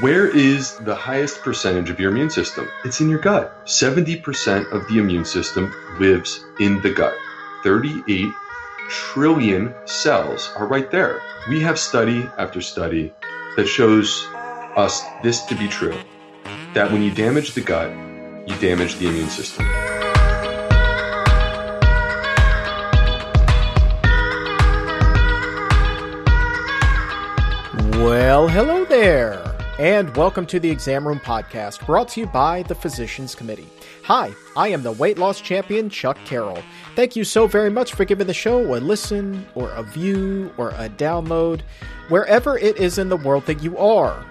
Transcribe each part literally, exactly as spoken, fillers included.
Where is the highest percentage of your immune system? It's in your gut. seventy percent of the immune system lives in the gut. thirty-eight trillion cells are right there. We have study after study that shows us this to be true, that when you damage the gut, you damage the immune system. Well, hello there, and welcome to the Exam Room Podcast, brought to you by the Physicians Committee. Hi, I am the weight loss champion, Chuck Carroll. Thank you so very much for giving the show a listen, or a view, or a download, wherever it is in the world that you are.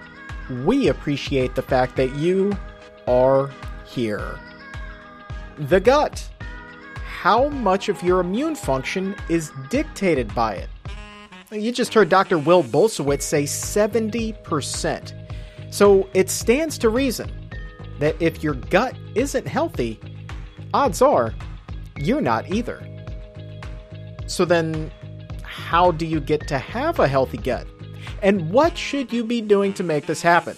We appreciate the fact that you are here. The gut. How much of your immune function is dictated by it? You just heard Doctor Will Bulsiewicz say seventy percent. So it stands to reason that if your gut isn't healthy, odds are you're not either. So then how do you get to have a healthy gut? And what should you be doing to make this happen?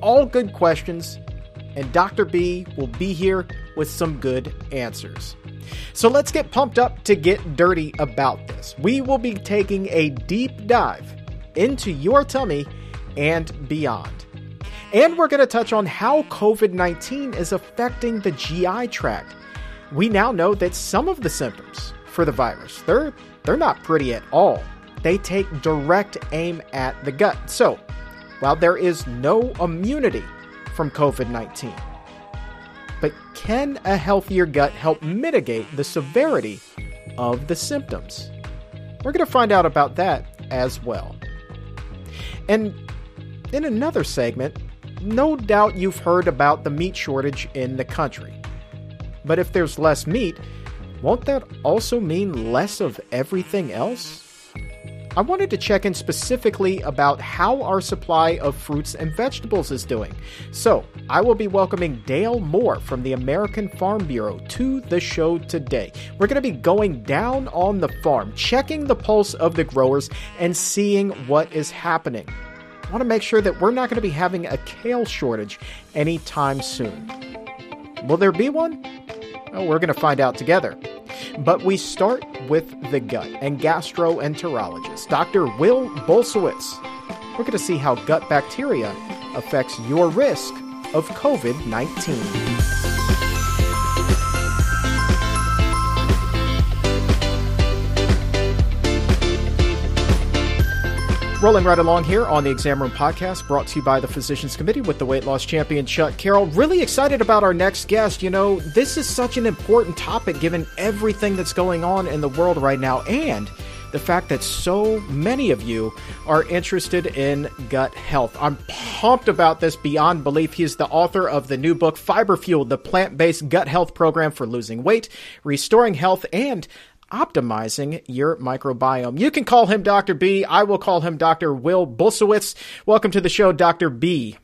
All good questions, and Doctor B will be here with some good answers. So let's get pumped up to get dirty about this. We will be taking a deep dive into your tummy and beyond. And we're going to touch on how COVID nineteen is affecting the G I tract. We now know that some of the symptoms for the virus, they're, they're not pretty at all. They take direct aim at the gut. So while there is no immunity from COVID nineteen, but can a healthier gut help mitigate the severity of the symptoms? We're going to find out about that as well. And in another segment, no doubt you've heard about the meat shortage in the country. But if there's less meat, won't that also mean less of everything else? I wanted to check in specifically about how our supply of fruits and vegetables is doing. So I will be welcoming Dale Moore from the American Farm Bureau to the show today. We're going to be going down on the farm, checking the pulse of the growers and seeing what is happening. I want to make sure that we're not going to be having a kale shortage anytime soon. Will there be one? Well, we're going to find out together. But we start with the gut and gastroenterologist, Doctor Will Bulsiewicz. We're going to see how gut bacteria affects your risk of COVID nineteen. Rolling right along here on the Exam Room Podcast, brought to you by the Physicians Committee with the weight loss champion, Chuck Carroll. Really excited about our next guest. You know, this is such an important topic given everything that's going on in the world right now and the fact that so many of you are interested in gut health. I'm pumped about this beyond belief. He's the author of the new book, Fiber Fueled, the plant-based gut health program for losing weight, restoring health, and optimizing your microbiome. You can call him Doctor B. I will call him Doctor Will Bulsiewicz. Welcome to the show, Doctor B.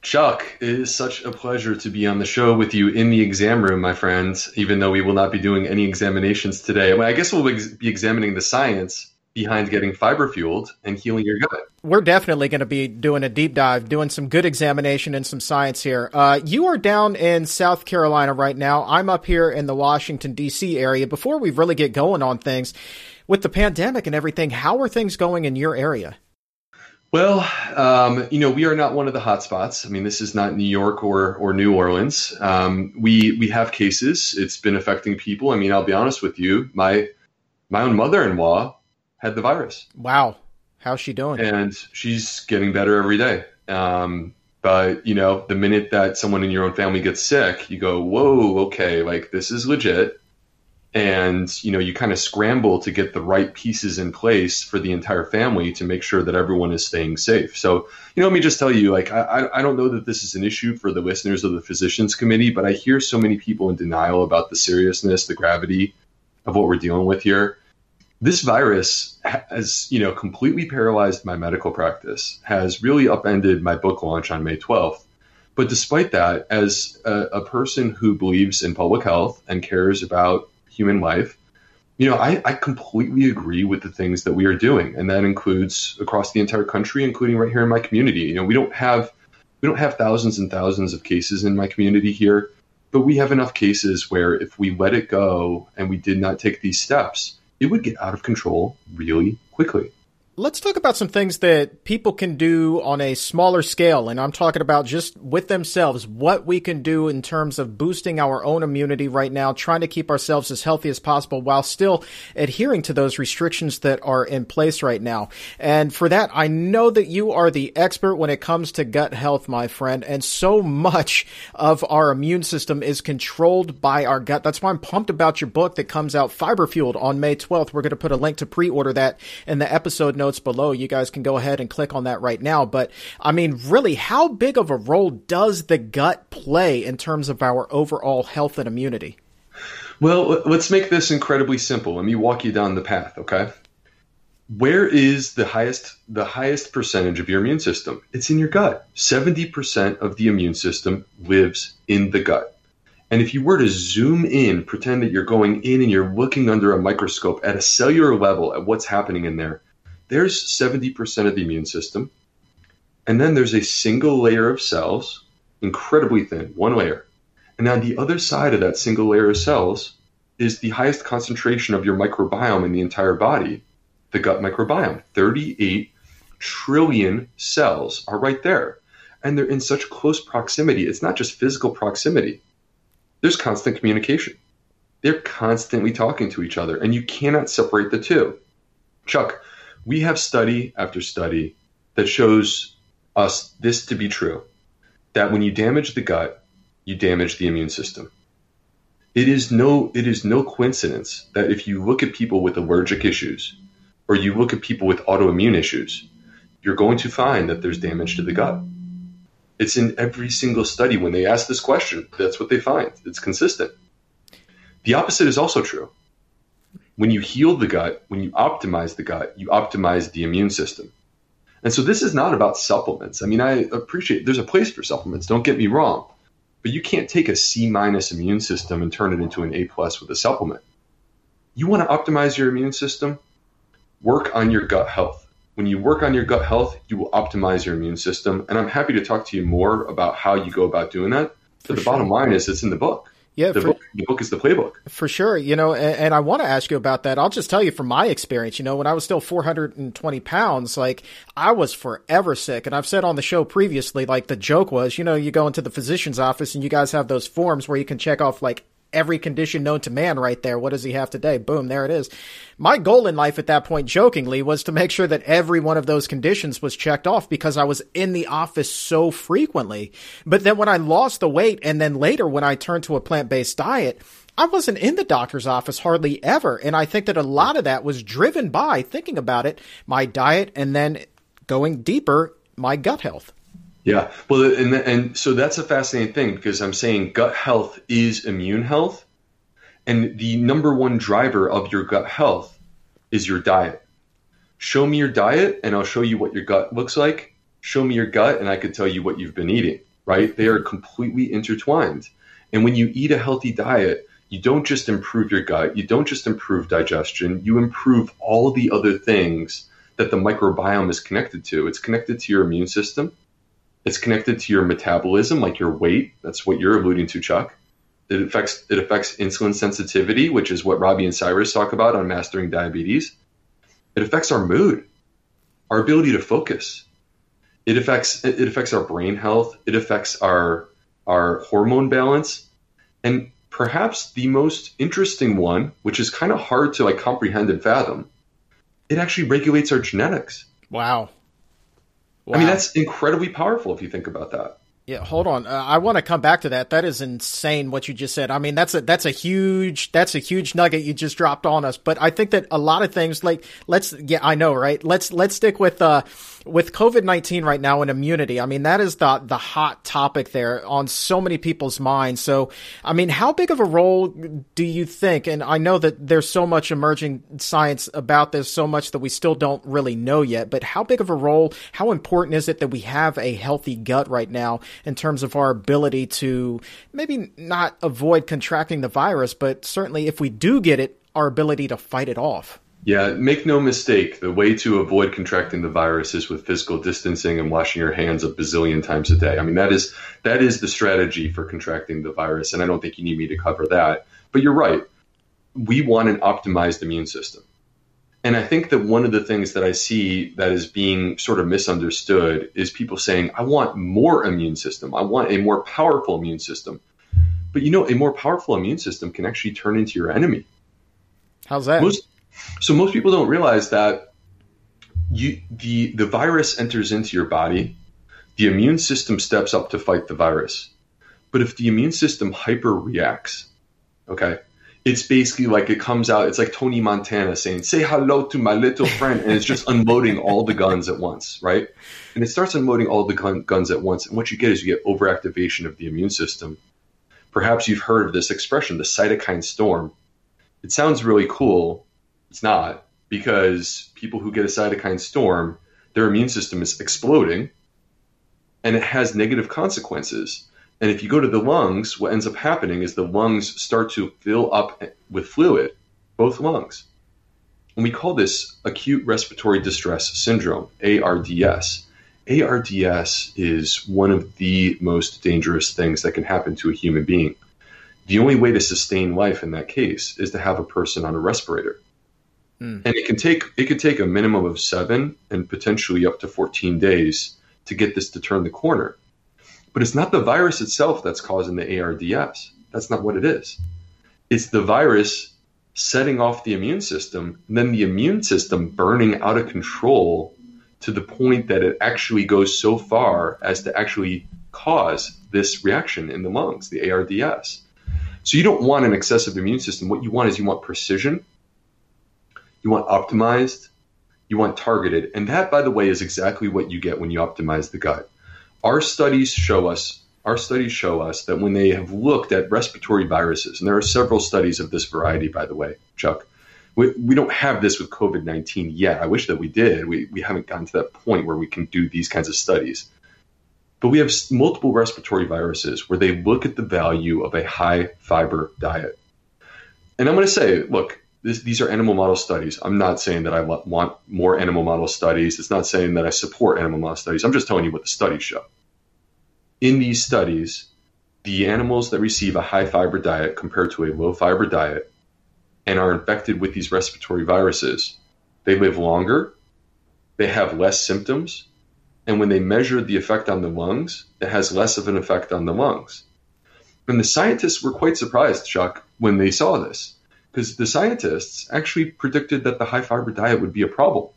Chuck, it is such a pleasure to be on the show with you in the exam room, my friends, even though we will not be doing any examinations today. Well, I guess we'll be examining the science behind getting fiber fueled and healing your gut. We're definitely going to be doing a deep dive, doing some good examination and some science here. Uh, you are down in South Carolina right now. I'm up here in the Washington, D C area. Before we really get going on things with the pandemic and everything, how are things going in your area? Well, um, you know, we are not one of the hotspots. I mean, this is not New York or or New Orleans. Um, we, we have cases. It's been affecting people. I mean, I'll be honest with you. My, my own mother-in-law had the virus. Wow. How's she doing? And she's getting better every day. Um, but, you know, the minute that someone in your own family gets sick, you go, whoa, okay, like this is legit. And, you know, you kind of scramble to get the right pieces in place for the entire family to make sure that everyone is staying safe. So, you know, let me just tell you, like, I, I don't know that this is an issue for the listeners of the Physicians Committee, but I hear so many people in denial about the seriousness, the gravity of what we're dealing with here. This virus has, you know, completely paralyzed my medical practice, has really upended my book launch on May twelfth. But despite that, as a, a person who believes in public health and cares about human life, You know, I, I completely agree with the things that we are doing, and that includes across the entire country, including right here in my community. You know, we don't have we don't have thousands and thousands of cases in my community here, but we have enough cases where if we let it go and we did not take these steps, it would get out of control really quickly. Let's talk about some things that people can do on a smaller scale, and I'm talking about just with themselves, what we can do in terms of boosting our own immunity right now, trying to keep ourselves as healthy as possible while still adhering to those restrictions that are in place right now. And for that, I know that you are the expert when it comes to gut health, my friend, and so much of our immune system is controlled by our gut. That's why I'm pumped about your book that comes out, Fiber Fueled, on May twelfth. We're going to put a link to pre-order that in the episode notes below. You guys can go ahead and click on that right now. But I mean, really, how big of a role does the gut play in terms of our overall health and immunity? Well, let's make this incredibly simple. Let me walk you down the path, okay? Where is the highest the highest percentage of your immune system? It's in your gut. seventy percent of the immune system lives in the gut. And if you were to zoom in, pretend that you're going in and you're looking under a microscope at a cellular level at what's happening in there, there's seventy percent of the immune system, and then there's a single layer of cells, incredibly thin, one layer. And on the other side of that single layer of cells is the highest concentration of your microbiome in the entire body, the gut microbiome. thirty-eight trillion cells are right there, and they're in such close proximity. It's not just physical proximity. There's constant communication. They're constantly talking to each other, and you cannot separate the two. Chuck, we have study after study that shows us this to be true, that when you damage the gut, you damage the immune system. It is no, it is no coincidence that if you look at people with allergic issues or you look at people with autoimmune issues, you're going to find that there's damage to the gut. It's in every single study. When they ask this question, that's what they find. It's consistent. The opposite is also true. When you heal the gut, when you optimize the gut, you optimize the immune system. And so this is not about supplements. I mean, I appreciate there's a place for supplements. Don't get me wrong. But you can't take a C minus immune system and turn it into an A plus with a supplement. You want to optimize your immune system? Work on your gut health. When you work on your gut health, you will optimize your immune system. And I'm happy to talk to you more about how you go about doing that. But the bottom line is it's in the book. Yeah, the, for, book, the book is the playbook. For sure. You know, and, and I want to ask you about that. I'll just tell you from my experience, you know, when I was still four hundred twenty pounds, like I was forever sick. And I've said on the show previously, like the joke was, you know, you go into the physician's office and you guys have those forms where you can check off like every condition known to man right there. What does he have today? Boom, there it is. My goal in life at that point, jokingly, was to make sure that every one of those conditions was checked off because I was in the office so frequently. But then when I lost the weight and then later when I turned to a plant-based diet, I wasn't in the doctor's office hardly ever. And I think that a lot of that was driven by, thinking about it, my diet and then going deeper, my gut health. Yeah. Well, and and so that's a fascinating thing because I'm saying gut health is immune health. And the number one driver of your gut health is your diet. Show me your diet and I'll show you what your gut looks like. Show me your gut and I can tell you what you've been eating, right? They are completely intertwined. And when you eat a healthy diet, you don't just improve your gut. You don't just improve digestion. You improve all the other things that the microbiome is connected to. It's connected to your immune system. It's connected to your metabolism, like your weight. That's what you're alluding to, Chuck. It affects it affects insulin sensitivity, which is what Robbie and Cyrus talk about on Mastering Diabetes. It affects our mood, our ability to focus. It affects it affects our brain health. It affects our our hormone balance. And perhaps the most interesting one, which is kind of hard to like comprehend and fathom, it actually regulates our genetics. Wow. Wow. I mean, that's incredibly powerful if you think about that. Yeah, hold on. Uh, I want to come back to that. That is insane what you just said. I mean, that's a that's a huge that's a huge nugget you just dropped on us. But I think that a lot of things like let's yeah, I know, right? Let's let's stick with uh with COVID nineteen right now and immunity. I mean, that is the the hot topic there on so many people's minds. So, I mean, how big of a role do you think? And I know that there's so much emerging science about this, so much that we still don't really know yet. But how big of a role, how important is it that we have a healthy gut right now in terms of our ability to maybe not avoid contracting the virus, but certainly if we do get it, our ability to fight it off? Yeah, make no mistake, the way to avoid contracting the virus is with physical distancing and washing your hands a bazillion times a day. I mean, that is that is the strategy for contracting the virus, and I don't think you need me to cover that. But you're right. We want an optimized immune system. And I think that one of the things that I see that is being sort of misunderstood is people saying, I want more immune system. I want a more powerful immune system. But, you know, a more powerful immune system can actually turn into your enemy. How's that? Most, so most people don't realize that you, the, the virus enters into your body. The immune system steps up to fight the virus. But if the immune system hyperreacts, okay, it's basically like it comes out. It's like Tony Montana saying, say hello to my little friend. And it's just unloading all the guns at once, right? And it starts unloading all the gun, guns at once. And what you get is you get overactivation of the immune system. Perhaps you've heard of this expression, the cytokine storm. It sounds really cool. It's not, because people who get a cytokine storm, their immune system is exploding and it has negative consequences. And if you go to the lungs, what ends up happening is the lungs start to fill up with fluid, both lungs. And we call this acute respiratory distress syndrome, A R D S. A R D S is one of the most dangerous things that can happen to a human being. The only way to sustain life in that case is to have a person on a respirator. Mm. And it can take it could take a minimum of seven and potentially up to fourteen days to get this to turn the corner. But it's not the virus itself that's causing the A R D S. That's not what it is. It's the virus setting off the immune system, and then the immune system burning out of control to the point that it actually goes so far as to actually cause this reaction in the lungs, the A R D S. So you don't want an excessive immune system. What you want is you want precision, you want optimized, you want targeted. And that, by the way, is exactly what you get when you optimize the gut. Our studies show us, our studies show us that when they have looked at respiratory viruses, and there are several studies of this variety, by the way, Chuck, we, we don't have this with COVID nineteen yet. I wish that we did. We, we haven't gotten to that point where we can do these kinds of studies. But we have multiple respiratory viruses where they look at the value of a high fiber diet. And I'm going to say, look, This, these are animal model studies. I'm not saying that I want more animal model studies. It's not saying that I support animal model studies. I'm just telling you what the studies show. In these studies, the animals that receive a high fiber diet compared to a low fiber diet and are infected with these respiratory viruses, they live longer, they have less symptoms, and when they measure the effect on the lungs, it has less of an effect on the lungs. And the scientists were quite surprised, Chuck, when they saw this. Because the scientists actually predicted that the high fiber diet would be a problem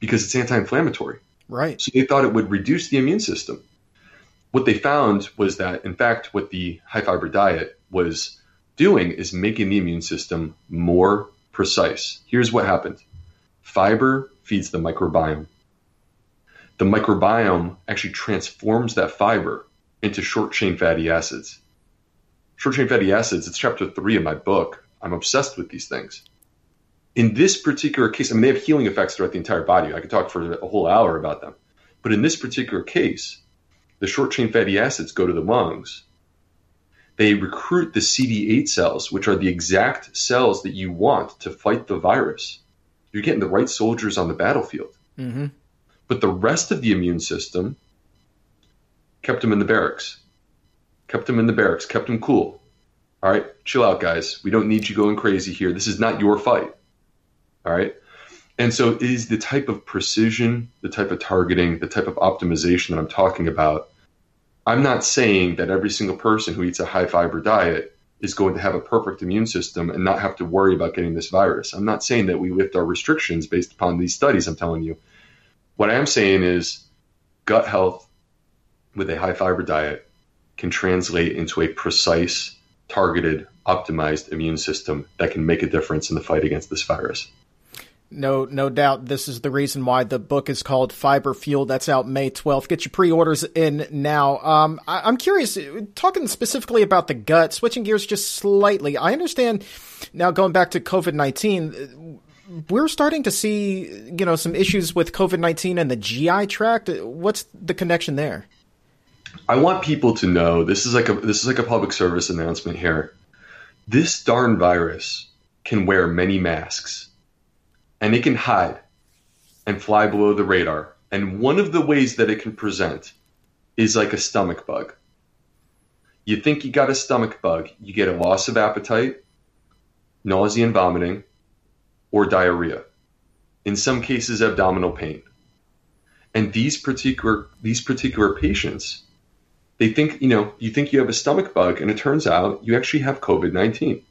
because it's anti-inflammatory. Right. So they thought it would reduce the immune system. What they found was that, in fact, what the high fiber diet was doing is making the immune system more precise. Here's what happened. Fiber feeds the microbiome. The microbiome actually transforms that fiber into short-chain fatty acids. Short-chain fatty acids, it's chapter three in my book. I'm obsessed with these things. In this particular case, I mean, they have healing effects throughout the entire body. I could talk for a whole hour about them. But in this particular case, the short-chain fatty acids go to the lungs. They recruit the C D eight cells, which are the exact cells that you want to fight the virus. You're getting the right soldiers on the battlefield. Mm-hmm. But the rest of the immune system kept them in the barracks. Kept them in the barracks, kept them cool. All right, chill out, guys. We don't need you going crazy here. This is not your fight. All right. And so it is the type of precision, the type of targeting, the type of optimization that I'm talking about. I'm not saying that every single person who eats a high fiber diet is going to have a perfect immune system and not have to worry about getting this virus. I'm not saying that we lift our restrictions based upon these studies, I'm telling you. What I am saying is gut health with a high fiber diet can translate into a precise, targeted, optimized immune system that can make a difference in the fight against this virus. No, no doubt. This is the reason why the book is called Fiber Fueled. That's out May twelfth. Get your pre-orders in now. Um, I, I'm curious, talking specifically about the gut, switching gears just slightly, I understand now going back to COVID nineteen, we're starting to see, you know, some issues with COVID nineteen and the G I tract. What's the connection there? I want people to know, this is like a this is like a public service announcement here. This darn virus can wear many masks, and it can hide and fly below the radar. And one of the ways that it can present is like a stomach bug. You think you got a stomach bug, you get a loss of appetite, nausea and vomiting, or diarrhea. In some cases, abdominal pain. And these particular these particular patients, they think, you know, you think you have a stomach bug, and it turns out you actually have COVID nineteen.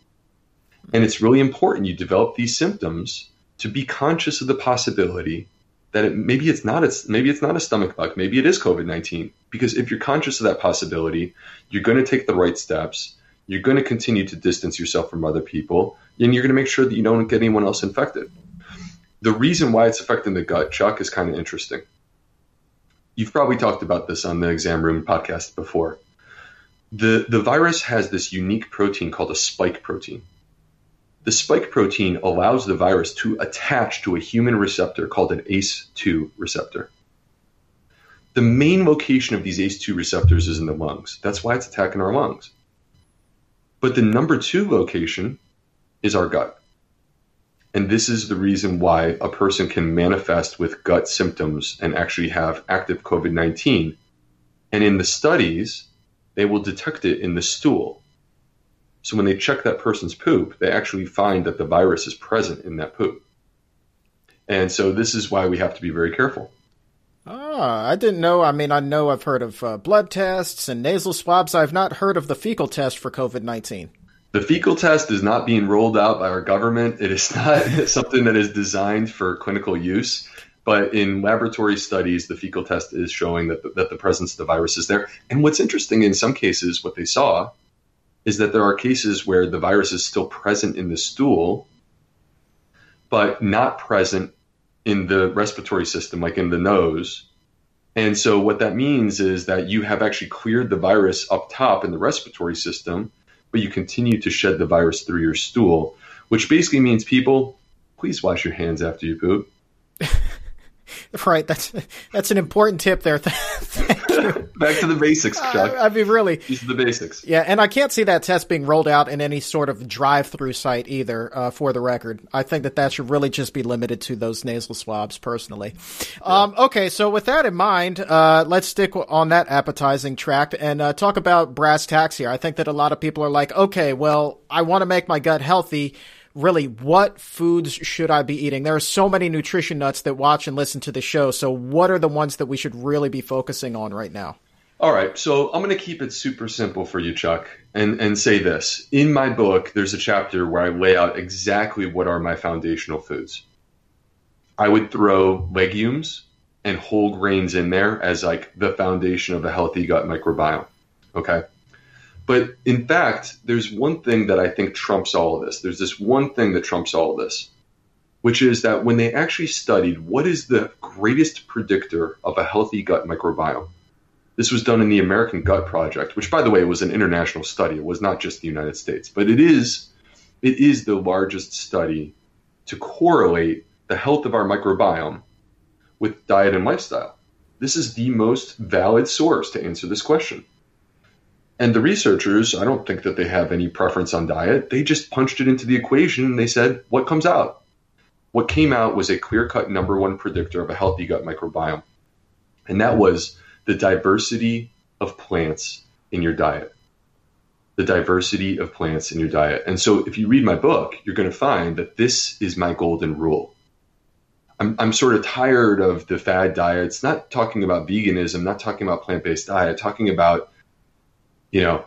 And it's really important you develop these symptoms to be conscious of the possibility that it, maybe it's not a, maybe it's not a stomach bug, maybe it is COVID nineteen. Because if you're conscious of that possibility, you're going to take the right steps, you're going to continue to distance yourself from other people, and you're going to make sure that you don't get anyone else infected. The reason why it's affecting the gut, Chuck, is kind of interesting. You've probably talked about this on the Exam Room podcast before. The, the virus has this unique protein called a spike protein. The spike protein allows the virus to attach to a human receptor called an A C E two receptor. The main location of these A C E two receptors is in the lungs. That's why it's attacking our lungs. But the number two location is our gut. And this is the reason why a person can manifest with gut symptoms and actually have active COVID nineteen. And in the studies, they will detect it in the stool. So when they check that person's poop, they actually find that the virus is present in that poop. And so this is why we have to be very careful. Ah, I didn't know. I mean, I know I've heard of uh, blood tests and nasal swabs. I've not heard of the fecal test for COVID nineteen. The fecal test is not being rolled out by our government. It is not something that is designed for clinical use. But in laboratory studies, the fecal test is showing that the, that the presence of the virus is there. And what's interesting, in some cases, what they saw is that there are cases where the virus is still present in the stool, but not present in the respiratory system, like in the nose. And so what that means is that you have actually cleared the virus up top in the respiratory system, but you continue to shed the virus through your stool, which basically means, people, please wash your hands after you poop. Right. That's that's an important tip there. Thank you. Back to the basics, Chuck. I, I mean, really. These are the basics. Yeah, and I can't see that test being rolled out in any sort of drive-through site either, uh, for the record. I think that that should really just be limited to those nasal swabs, personally. Yeah. Um, okay, so with that in mind, uh, let's stick on that appetizing track and uh, talk about brass tacks here. I think that a lot of people are like, okay, well, I want to make my gut healthy. Really, what foods should I be eating? There are so many nutrition nuts that watch and listen to the show. So what are the ones that we should really be focusing on right now? All right. So I'm going to keep it super simple for you, Chuck, and, and say this. In my book, there's a chapter where I lay out exactly what are my foundational foods. I would throw legumes and whole grains in there as like the foundation of a healthy gut microbiome. Okay. But in fact, there's one thing that I think trumps all of this. There's this one thing that trumps all of this, which is that when they actually studied what is the greatest predictor of a healthy gut microbiome, this was done in the American Gut Project, which, by the way, was an international study. It was not just the United States, but it is, it is the largest study to correlate the health of our microbiome with diet and lifestyle. This is the most valid source to answer this question. And the researchers, I don't think that they have any preference on diet. They just punched it into the equation and they said, what comes out? What came out was a clear-cut number one predictor of a healthy gut microbiome. And that was the diversity of plants in your diet. The diversity of plants in your diet. And so if you read my book, you're going to find that this is my golden rule. I'm, I'm sort of tired of the fad diets, not talking about veganism, not talking about plant-based diet, talking about, you know,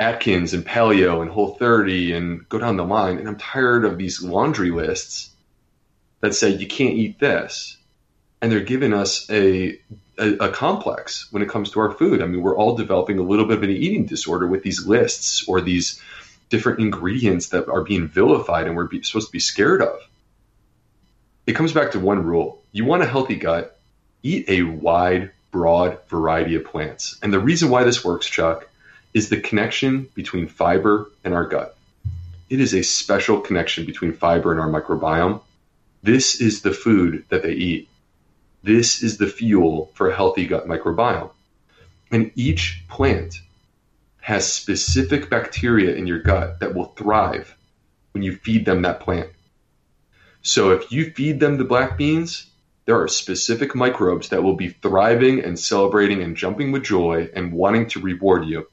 Atkins and Paleo and Whole thirty and go down the line. And I'm tired of these laundry lists that say you can't eat this. And they're giving us a, a, a complex when it comes to our food. I mean, we're all developing a little bit of an eating disorder with these lists or these different ingredients that are being vilified and we're be, supposed to be scared of. It comes back to one rule. You want a healthy gut, eat a wide, broad variety of plants. And the reason why this works, Chuck, is the connection between fiber and our gut. It is a special connection between fiber and our microbiome. This is the food that they eat. This is the fuel for a healthy gut microbiome. And each plant has specific bacteria in your gut that will thrive when you feed them that plant. So if you feed them the black beans, there are specific microbes that will be thriving and celebrating and jumping with joy and wanting to reward you.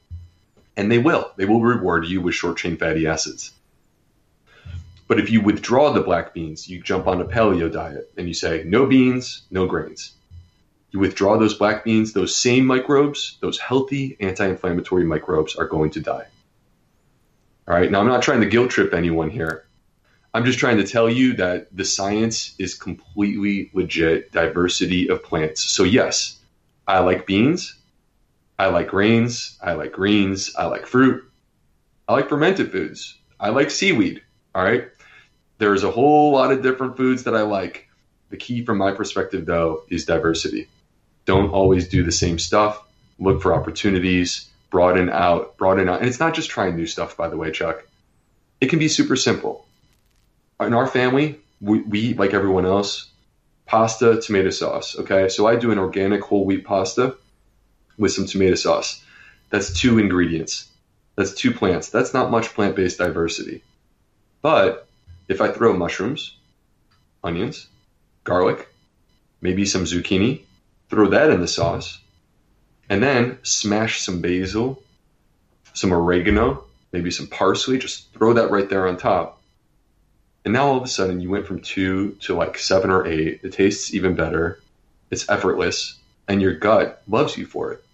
And they will. They will reward you with short-chain fatty acids. But if you withdraw the black beans, you jump on a paleo diet and you say, no beans, no grains. You withdraw those black beans, those same microbes, those healthy anti-inflammatory microbes are going to die. All right. Now, I'm not trying to guilt trip anyone here. I'm just trying to tell you that the science is completely legit, diversity of plants. So yes, I like beans. I like grains. I like greens. I like fruit. I like fermented foods. I like seaweed. All right. There's a whole lot of different foods that I like. The key from my perspective, though, is diversity. Don't always do the same stuff. Look for opportunities, broaden out, broaden out. And it's not just trying new stuff, by the way, Chuck. It can be super simple. In our family, we, we eat, like everyone else, pasta, tomato sauce, okay? So I do an organic whole wheat pasta with some tomato sauce. That's two ingredients. That's two plants. That's not much plant-based diversity. But if I throw mushrooms, onions, garlic, maybe some zucchini, throw that in the sauce, and then smash some basil, some oregano, maybe some parsley, just throw that right there on top. And now all of a sudden you went from two to like seven or eight. It tastes even better. It's effortless. And your gut loves you for it.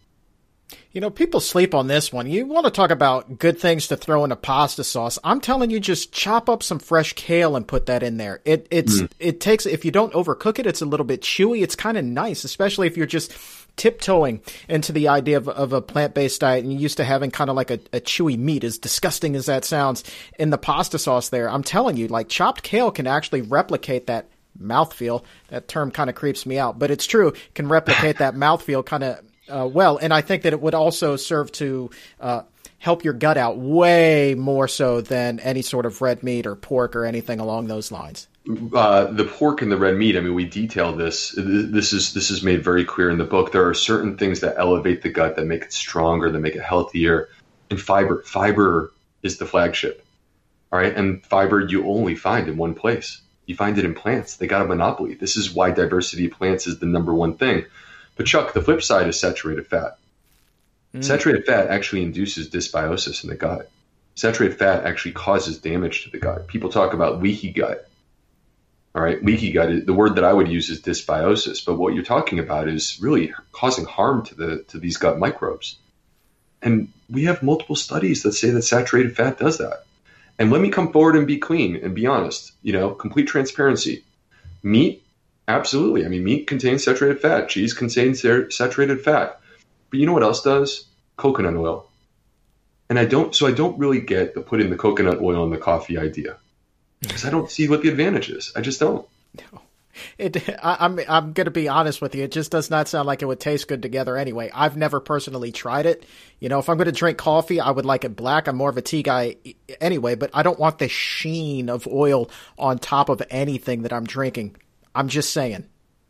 You know, people sleep on this one. You want to talk about good things to throw in a pasta sauce. I'm telling you, just chop up some fresh kale and put that in there. It it's mm. it takes, if you don't overcook it, it's a little bit chewy. It's kind of nice, especially if you're just tiptoeing into the idea of, of a plant-based diet and you're used to having kind of like a, a chewy meat, as disgusting as that sounds, in the pasta sauce there. I'm telling you, like chopped kale can actually replicate that mouthfeel. That term kind of creeps me out, but it's true. Can replicate that mouthfeel kind of Uh, well, and I think that it would also serve to uh, help your gut out way more so than any sort of red meat or pork or anything along those lines. Uh, the pork and the red meat, I mean, we detail this. This is this is made very clear in the book. There are certain things that elevate the gut, that make it stronger, that make it healthier. And fiber, fiber is the flagship. All right. And fiber you only find in one place. You find it in plants. They got a monopoly. This is why diversity of plants is the number one thing. But Chuck, the flip side is saturated fat. Mm. Saturated fat actually induces dysbiosis in the gut. Saturated fat actually causes damage to the gut. People talk about leaky gut. All right, leaky gut, the word that I would use is dysbiosis, but what you're talking about is really causing harm to the to these gut microbes. And we have multiple studies that say that saturated fat does that. And let me come forward and be clean and be honest, you know, complete transparency. Meat, absolutely. I mean, meat contains saturated fat. Cheese contains saturated fat. But you know what else does? Coconut oil. And I don't, so I don't really get the put in the coconut oil in the coffee idea, because I don't see what the advantage is. I just don't. No. It, I, I'm I'm going to be honest with you. It just does not sound like it would taste good together anyway. I've never personally tried it. You know, if I'm going to drink coffee, I would like it black. I'm more of a tea guy anyway, but I don't want the sheen of oil on top of anything that I'm drinking. I'm just saying.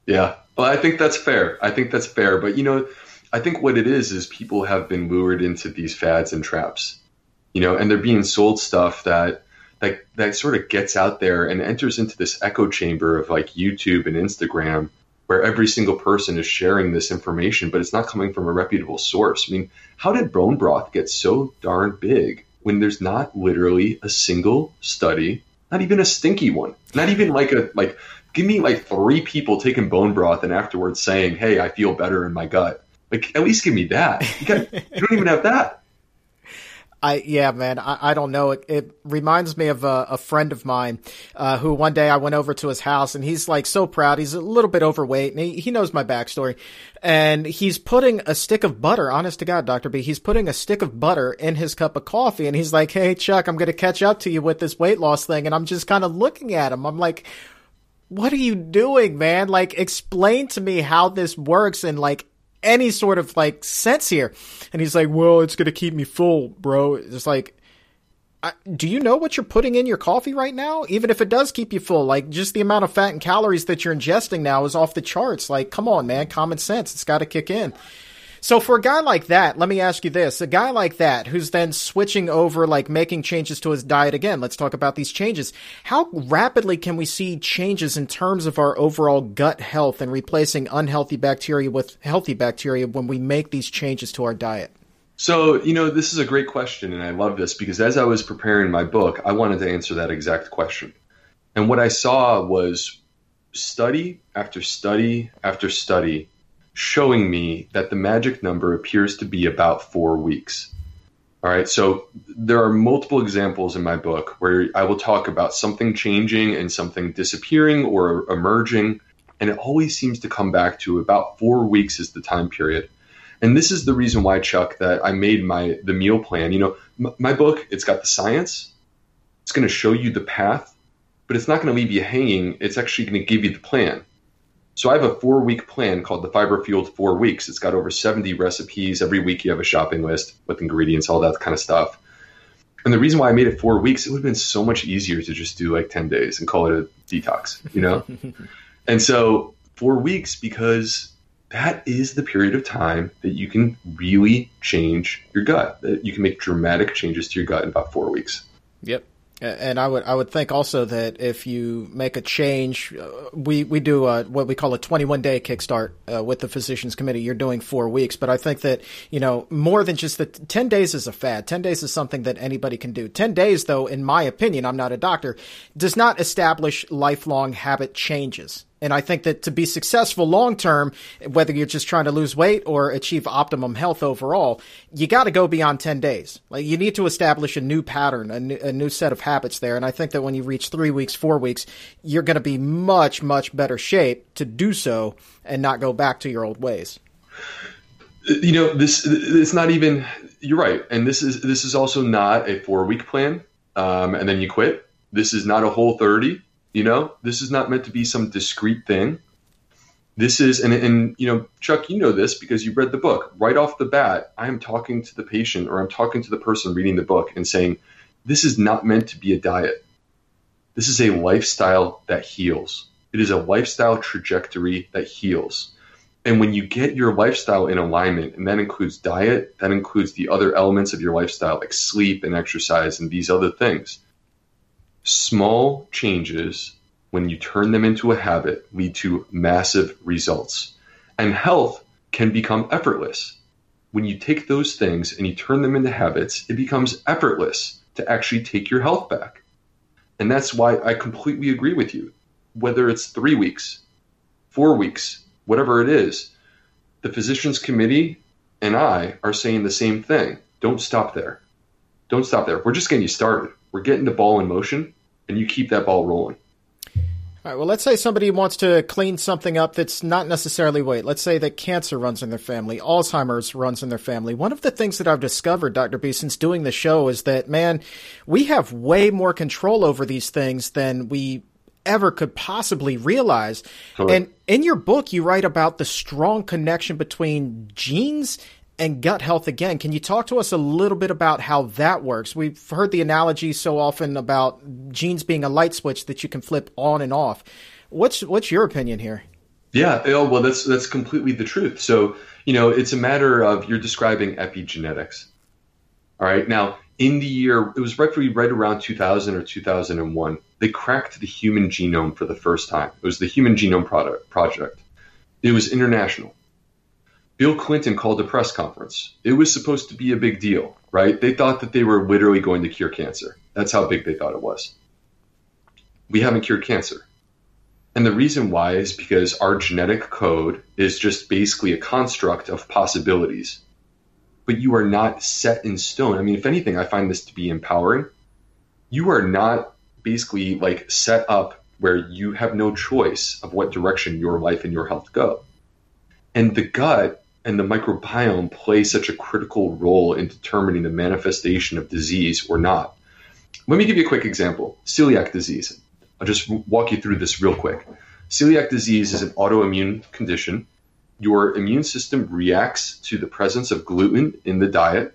Yeah. Well, I think that's fair. I think that's fair. But, you know, I think what it is is people have been lured into these fads and traps, you know, and they're being sold stuff that that that sort of gets out there and enters into this echo chamber of like YouTube and Instagram, where every single person is sharing this information, but it's not coming from a reputable source. I mean, how did bone broth get so darn big when there's not literally a single study, not even a stinky one, not even like a like. Give me like three people taking bone broth and afterwards saying, hey, I feel better in my gut. Like, at least give me that. You, got, you don't even have that. I Yeah, man, I, I don't know. It, it reminds me of a, a friend of mine uh, who one day I went over to his house and he's like so proud. He's a little bit overweight and he, he knows my backstory. And he's putting a stick of butter, honest to God, Doctor B, he's putting a stick of butter in his cup of coffee. And he's like, hey, Chuck, I'm going to catch up to you with this weight loss thing. And I'm just kind of looking at him. I'm like, what are you doing, man? Like, explain to me how this works in like any sort of like sense here. And he's like, well, it's going to keep me full, bro. It's like, I, do you know what you're putting in your coffee right now? Even if it does keep you full, like just the amount of fat and calories that you're ingesting now is off the charts. Like, come on, man, common sense. It's got to kick in. So for a guy like that, let me ask you this. A guy like that who's then switching over, like making changes to his diet again, let's talk about these changes. How rapidly can we see changes in terms of our overall gut health and replacing unhealthy bacteria with healthy bacteria when we make these changes to our diet? So, you know, this is a great question, and I love this because as I was preparing my book, I wanted to answer that exact question. And what I saw was study after study after study showing me that the magic number appears to be about four weeks. All right, so there are multiple examples in my book where I will talk about something changing and something disappearing or emerging, and it always seems to come back to about four weeks is the time period. And this is the reason why, Chuck, that I made my the meal plan. You know, m- my book, it's got the science. It's going to show you the path, but it's not going to leave you hanging. It's actually going to give you the plan. So I have a four-week plan called the Fiber Fueled Four Weeks. It's got over seventy recipes. Every week you have a shopping list with ingredients, all that kind of stuff. And the reason why I made it four weeks, it would have been so much easier to just do like ten days and call it a detox, you know? And so four weeks because that is the period of time that you can really change your gut. You can make dramatic changes to your gut in about four weeks. Yep. And I would I would think also that if you make a change, uh, we, we do a, what we call a twenty-one day kickstart uh, with the Physicians Committee. You're doing four weeks. But I think that, you know, more than just the ten days is a fad. ten days is something that anybody can do. ten days, though, in my opinion, I'm not a doctor, does not establish lifelong habit changes. And I think that to be successful long-term, whether you're just trying to lose weight or achieve optimum health overall, you got to go beyond ten days. Like you need to establish a new pattern, a new, a new set of habits there. And I think that when you reach three weeks, four weeks, you're going to be much, much better shape to do so and not go back to your old ways. You know, this it's not even – you're right. And this is this is also not a four-week plan um, and then you quit. This is not a Whole thirty. You know, this is not meant to be some discrete thing. This is, and, and, you know, Chuck, you know this because you read the book. Right off the bat, I'm talking to the patient or I'm talking to the person reading the book and saying, this is not meant to be a diet. This is a lifestyle that heals. It is a lifestyle trajectory that heals. And when you get your lifestyle in alignment, and that includes diet, that includes the other elements of your lifestyle, like sleep and exercise and these other things. Small changes, when you turn them into a habit, lead to massive results. And health can become effortless. When you take those things and you turn them into habits, it becomes effortless to actually take your health back. And that's why I completely agree with you. Whether it's three weeks, four weeks, whatever it is, the Physicians Committee and I are saying the same thing. Don't stop there. Don't stop there. We're just getting you started. We're getting the ball in motion, and you keep that ball rolling. All right, well, let's say somebody wants to clean something up that's not necessarily weight. Let's say that cancer runs in their family, Alzheimer's runs in their family. One of the things that I've discovered, Doctor B, since doing the show is that, man, we have way more control over these things than we ever could possibly realize. Sure. And in your book, you write about the strong connection between genes and gut health again. Can you talk to us a little bit about how that works? We've heard the analogy so often about genes being a light switch that you can flip on and off. What's what's your opinion here? Yeah, well, that's that's completely the truth. So, you know, it's a matter of you're describing epigenetics. All right. Now, in the year, it was roughly right around two thousand or two thousand one, they cracked the human genome for the first time. It was the Human Genome Project. It was international. Bill Clinton called a press conference. It was supposed to be a big deal, right? They thought that they were literally going to cure cancer. That's how big they thought it was. We haven't cured cancer. And the reason why is because our genetic code is just basically a construct of possibilities. But you are not set in stone. I mean, if anything, I find this to be empowering. You are not basically like set up where you have no choice of what direction your life and your health go. And the gut and the microbiome play such a critical role in determining the manifestation of disease or not. Let me give you a quick example. Celiac disease. I'll just walk you through this real quick. Celiac disease is an autoimmune condition. Your immune system reacts to the presence of gluten in the diet,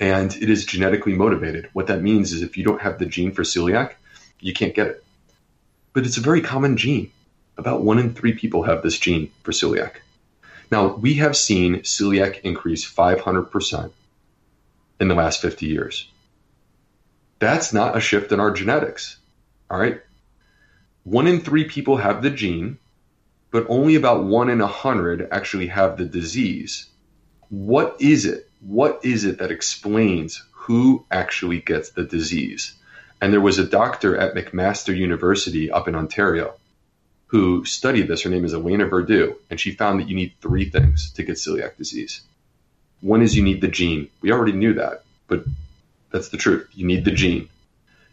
and it is genetically motivated. What that means is if you don't have the gene for celiac, you can't get it. But it's a very common gene. About one in three people have this gene for celiac. Now, we have seen celiac increase five hundred percent in the last fifty years. That's not a shift in our genetics, all right? One in three people have the gene, but only about one in a hundred actually have the disease. What is it? What is it that explains who actually gets the disease? And there was a doctor at McMaster University up in Ontario who studied this. Her name is Elena Verdu, and she found that you need three things to get celiac disease. One is you need the gene. We already knew that, but that's the truth. You need the gene.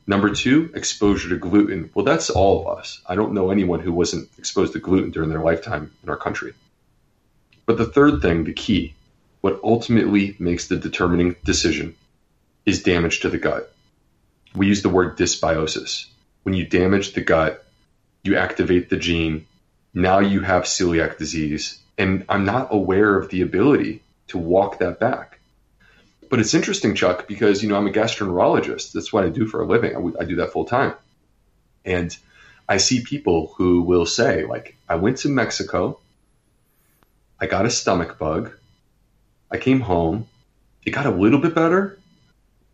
Number two, exposure to gluten. Well, that's all of us. I don't know anyone who wasn't exposed to gluten during their lifetime in our country. But the third thing, the key, what ultimately makes the determining decision is damage to the gut. We use the word dysbiosis. When you damage the gut, you activate the gene. Now you have celiac disease. And I'm not aware of the ability to walk that back. But it's interesting, Chuck, because, you know, I'm a gastroenterologist. That's what I do for a living. I, I do that full time. And I see people who will say, like, I went to Mexico. I got a stomach bug. I came home. It got a little bit better,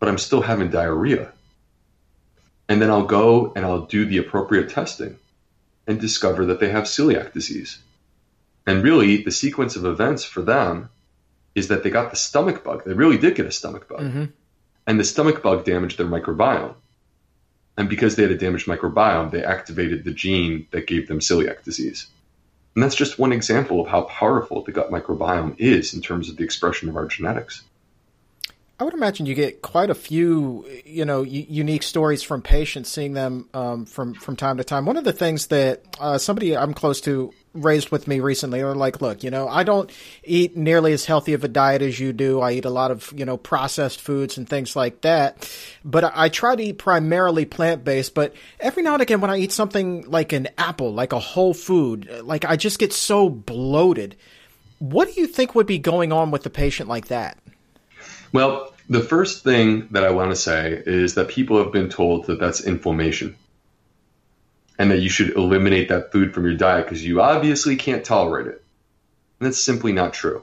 but I'm still having diarrhea. And then I'll go and I'll do the appropriate testing and discover that they have celiac disease. And really, the sequence of events for them is that they got the stomach bug. They really did get a stomach bug. Mm-hmm. And the stomach bug damaged their microbiome. And because they had a damaged microbiome, they activated the gene that gave them celiac disease. And that's just one example of how powerful the gut microbiome is in terms of the expression of our genetics. I would imagine you get quite a few, you know, u- unique stories from patients, seeing them um, from, from time to time. One of the things that uh, somebody I'm close to raised with me recently, they're like, look, you know, I don't eat nearly as healthy of a diet as you do. I eat a lot of, you know, processed foods and things like that. But I, I try to eat primarily plant-based. But every now and again, when I eat something like an apple, like a whole food, like I just get so bloated. What do you think would be going on with a patient like that? Well, the first thing that I want to say is that people have been told that that's inflammation and that you should eliminate that food from your diet because you obviously can't tolerate it. And that's simply not true.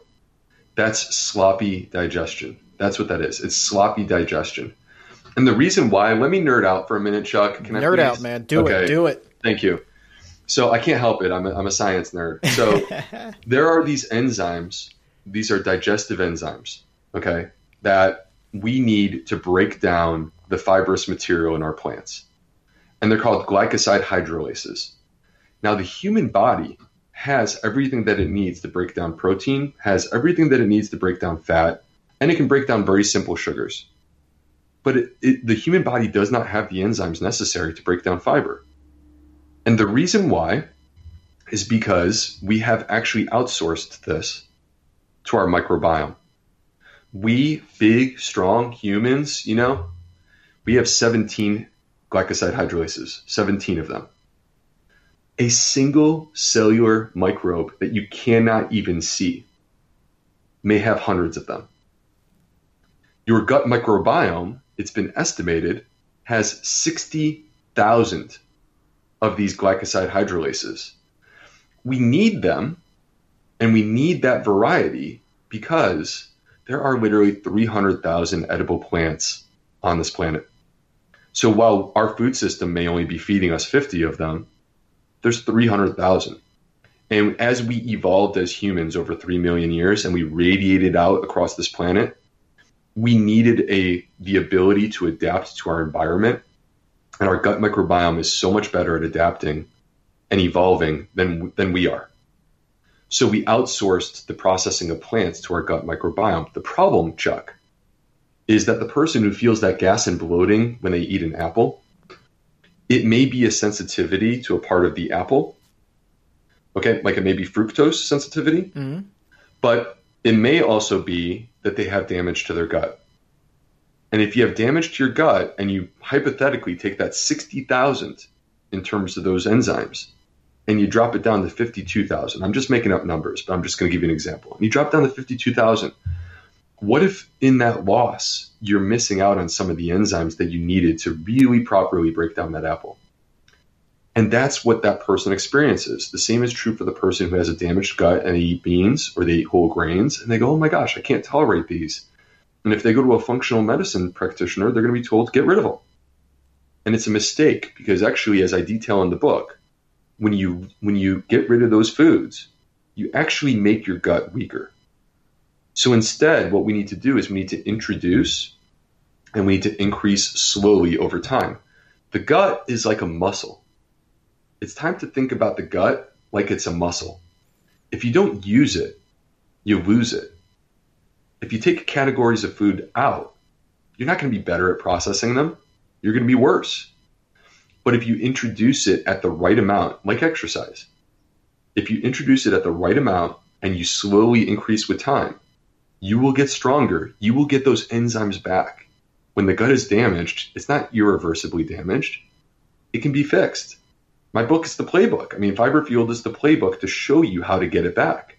That's sloppy digestion. That's what that is. It's sloppy digestion. And the reason why, let me nerd out for a minute, Chuck. Can I nerd please? out, man. Do okay. it. Do it. Thank you. So I can't help it. I'm a, I'm a science nerd. So there are these enzymes. These are digestive enzymes. Okay. That we need to break down the fibrous material in our plants. And they're called glycoside hydrolases. Now, the human body has everything that it needs to break down protein, has everything that it needs to break down fat, and it can break down very simple sugars. But it, it, the human body does not have the enzymes necessary to break down fiber. And the reason why is because we have actually outsourced this to our microbiome. We big, strong humans, you know, we have seventeen glycoside hydrolases, seventeen of them. A single cellular microbe that you cannot even see may have hundreds of them. Your gut microbiome, it's been estimated, has sixty thousand of these glycoside hydrolases. We need them, and we need that variety because there are literally three hundred thousand edible plants on this planet. So while our food system may only be feeding us fifty of them, there's three hundred thousand. And as we evolved as humans over three million years and we radiated out across this planet, we needed a the ability to adapt to our environment. And our gut microbiome is so much better at adapting and evolving than than we are. So we outsourced the processing of plants to our gut microbiome. The problem, Chuck, is that the person who feels that gas and bloating when they eat an apple, it may be a sensitivity to a part of the apple. Okay, like it may be fructose sensitivity, mm-hmm. but it may also be that they have damage to their gut. And if you have damage to your gut and you hypothetically take that sixty thousand in terms of those enzymes, and you drop it down to fifty-two thousand. I'm just making up numbers, but I'm just going to give you an example. And you drop down to fifty-two thousand. What if in that loss, you're missing out on some of the enzymes that you needed to really properly break down that apple? And that's what that person experiences. The same is true for the person who has a damaged gut and they eat beans or they eat whole grains and they go, oh my gosh, I can't tolerate these. And if they go to a functional medicine practitioner, they're going to be told to get rid of them. And it's a mistake because actually, as I detail in the book, when you when you get rid of those foods, you actually make your gut weaker. So instead, what we need to do is we need to introduce and we need to increase slowly over time. The gut is like a muscle. It's time to think about the gut like it's a muscle. If you don't use it, you lose it. If you take categories of food out, you're not going to be better at processing them. You're going to be worse. But if you introduce it at the right amount, like exercise, if you introduce it at the right amount and you slowly increase with time, you will get stronger. You will get those enzymes back. When the gut is damaged, it's not irreversibly damaged. It can be fixed. My book is the playbook. I mean, Fiber Fueled is the playbook to show you how to get it back.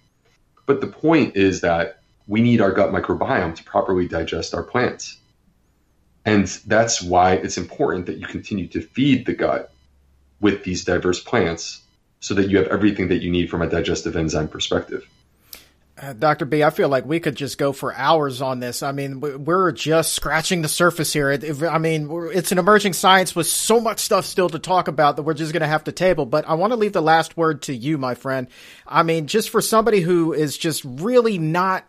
But the point is that we need our gut microbiome to properly digest our plants. And that's why it's important that you continue to feed the gut with these diverse plants so that you have everything that you need from a digestive enzyme perspective. Uh, Doctor B, I feel like we could just go for hours on this. I mean, we're just scratching the surface here. I mean, it's an emerging science with so much stuff still to talk about that we're just going to have to table. But I want to leave the last word to you, my friend. I mean, just for somebody who is just really not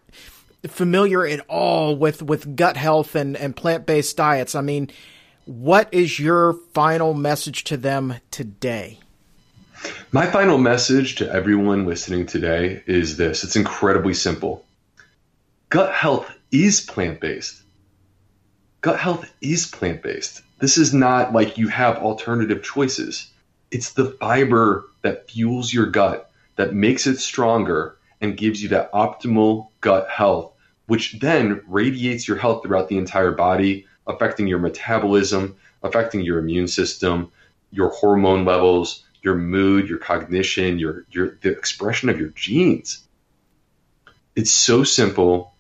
familiar at all with, with gut health and, and plant-based diets, I mean, what is your final message to them today? My final message to everyone listening today is this. It's incredibly simple. Gut health is plant-based. Gut health is plant-based. This is not like you have alternative choices. It's the fiber that fuels your gut, that makes it stronger and gives you that optimal gut health, which then radiates your health throughout the entire body, affecting your metabolism, affecting your immune system, your hormone levels, your mood, your cognition, your your the expression of your genes. It's so simple.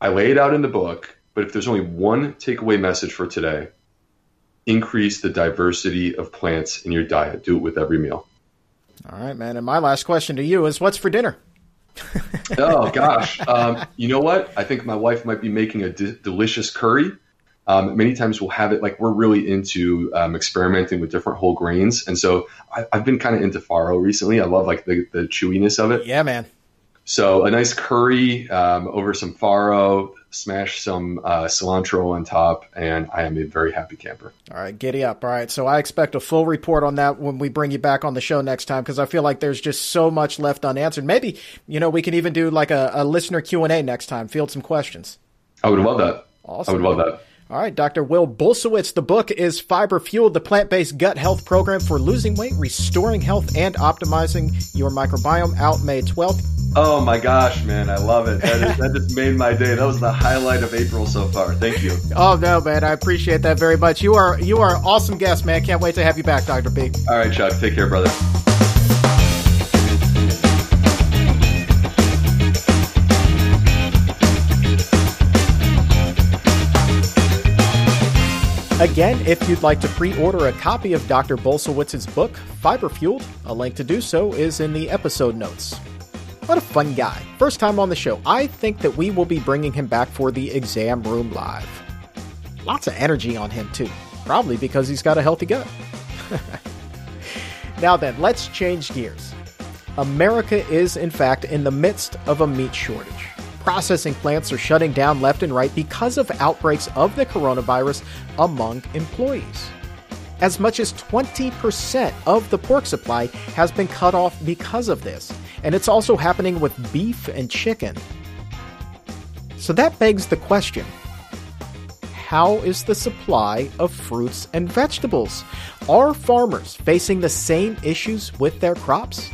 I lay it out in the book, but if there's only one takeaway message for today, increase the diversity of plants in your diet. Do it with every meal. All right, man. And my last question to you is, what's for dinner? Oh, gosh. Um, you know what? I think my wife might be making a d- delicious curry. Um, many times we'll have it, like we're really into um, experimenting with different whole grains. And so I, I've been kind of into farro recently. I love like the, the chewiness of it. Yeah, man. So a nice curry um, over some farro, smash some uh, cilantro on top, and I am a very happy camper. All right, giddy up. All right, so I expect a full report on that when we bring you back on the show next time, because I feel like there's just so much left unanswered. Maybe, you know, we can even do like a, a listener Q and A next time, field some questions. I would love that. Awesome. I would love that. All right, Doctor Will Bulsiewicz. The book is Fiber Fueled, the plant-based gut health program for losing weight, restoring health, and optimizing your microbiome, out May twelfth. Oh, my gosh, man. I love it. That, is, that just made my day. That was the highlight of April so far. Thank you. Oh, no, man. I appreciate that very much. You are, you are an awesome guest, man. Can't wait to have you back, Doctor B. All right, Chuck. Take care, brother. Again, if you'd like to pre-order a copy of Doctor Bulsiewicz's book, Fiber Fueled, a link to do so is in the episode notes. What a fun guy. First time on the show. I think that we will be bringing him back for the Exam Room Live. Lots of energy on him, too. Probably because he's got a healthy gut. Now then, let's change gears. America is, in fact, in the midst of a meat shortage. Processing plants are shutting down left and right because of outbreaks of the coronavirus among employees. As much as twenty percent of the pork supply has been cut off because of this, and it's also happening with beef and chicken. So that begs the question, how is the supply of fruits and vegetables? Are farmers facing the same issues with their crops?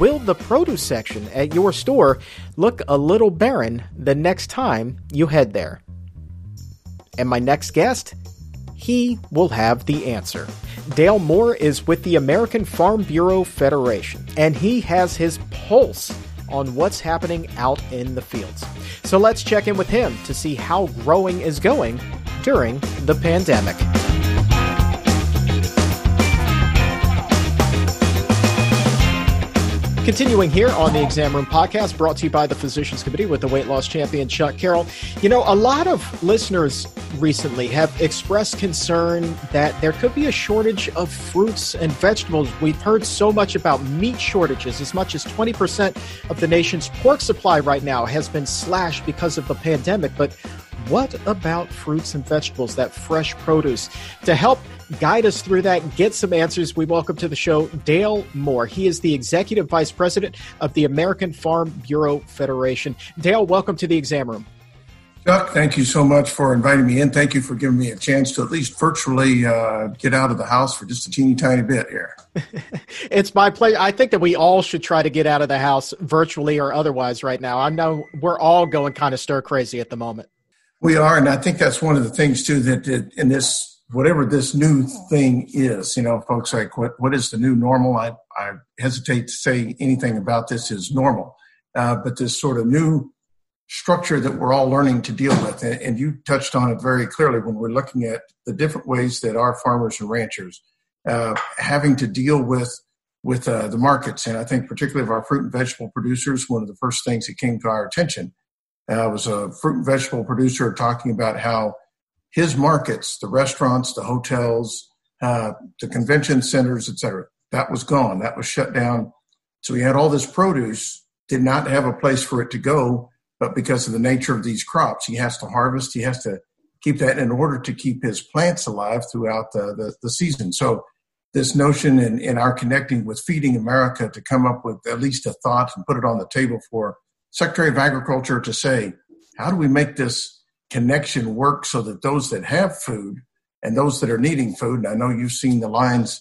Will the produce section at your store look a little barren the next time you head there? And my next guest, he will have the answer. Dale Moore is with the American Farm Bureau Federation, and he has his pulse on what's happening out in the fields. So let's check in with him to see how growing is going during the pandemic. Continuing here on the Exam Room Podcast, brought to you by the Physicians Committee with the weight loss champion, Chuck Carroll. You know, a lot of listeners recently have expressed concern that there could be a shortage of fruits and vegetables. We've heard so much about meat shortages. As much as twenty percent of the nation's pork supply right now has been slashed because of the pandemic. But what about fruits and vegetables, that fresh produce? To help guide us through that, get some answers, we welcome to the show Dale Moore. He is the Executive Vice President of the American Farm Bureau Federation. Dale, welcome to the Exam Room. Chuck, thank you so much for inviting me in. Thank you for giving me a chance to at least virtually uh, get out of the house for just a teeny tiny bit here. It's my pleasure. I think that we all should try to get out of the house virtually or otherwise right now. I know we're all going kind of stir crazy at the moment. We are, and I think that's one of the things, too, that in this, whatever this new thing is, you know, folks, like, what, what is the new normal? I, I hesitate to say anything about this is normal, uh, but this sort of new structure that we're all learning to deal with, and, and you touched on it very clearly when we're looking at the different ways that our farmers and ranchers uh, having to deal with with uh, the markets, and I think particularly of our fruit and vegetable producers, one of the first things that came to our attention Uh, was a fruit and vegetable producer talking about how his markets, the restaurants, the hotels, uh, the convention centers, et cetera, that was gone. That was shut down. So he had all this produce, did not have a place for it to go, but because of the nature of these crops, he has to harvest. He has to keep that in order to keep his plants alive throughout the, the, the season. So this notion in, in our connecting with Feeding America to come up with at least a thought and put it on the table for Secretary of Agriculture to say, how do we make this connection work so that those that have food and those that are needing food, and I know you've seen the lines,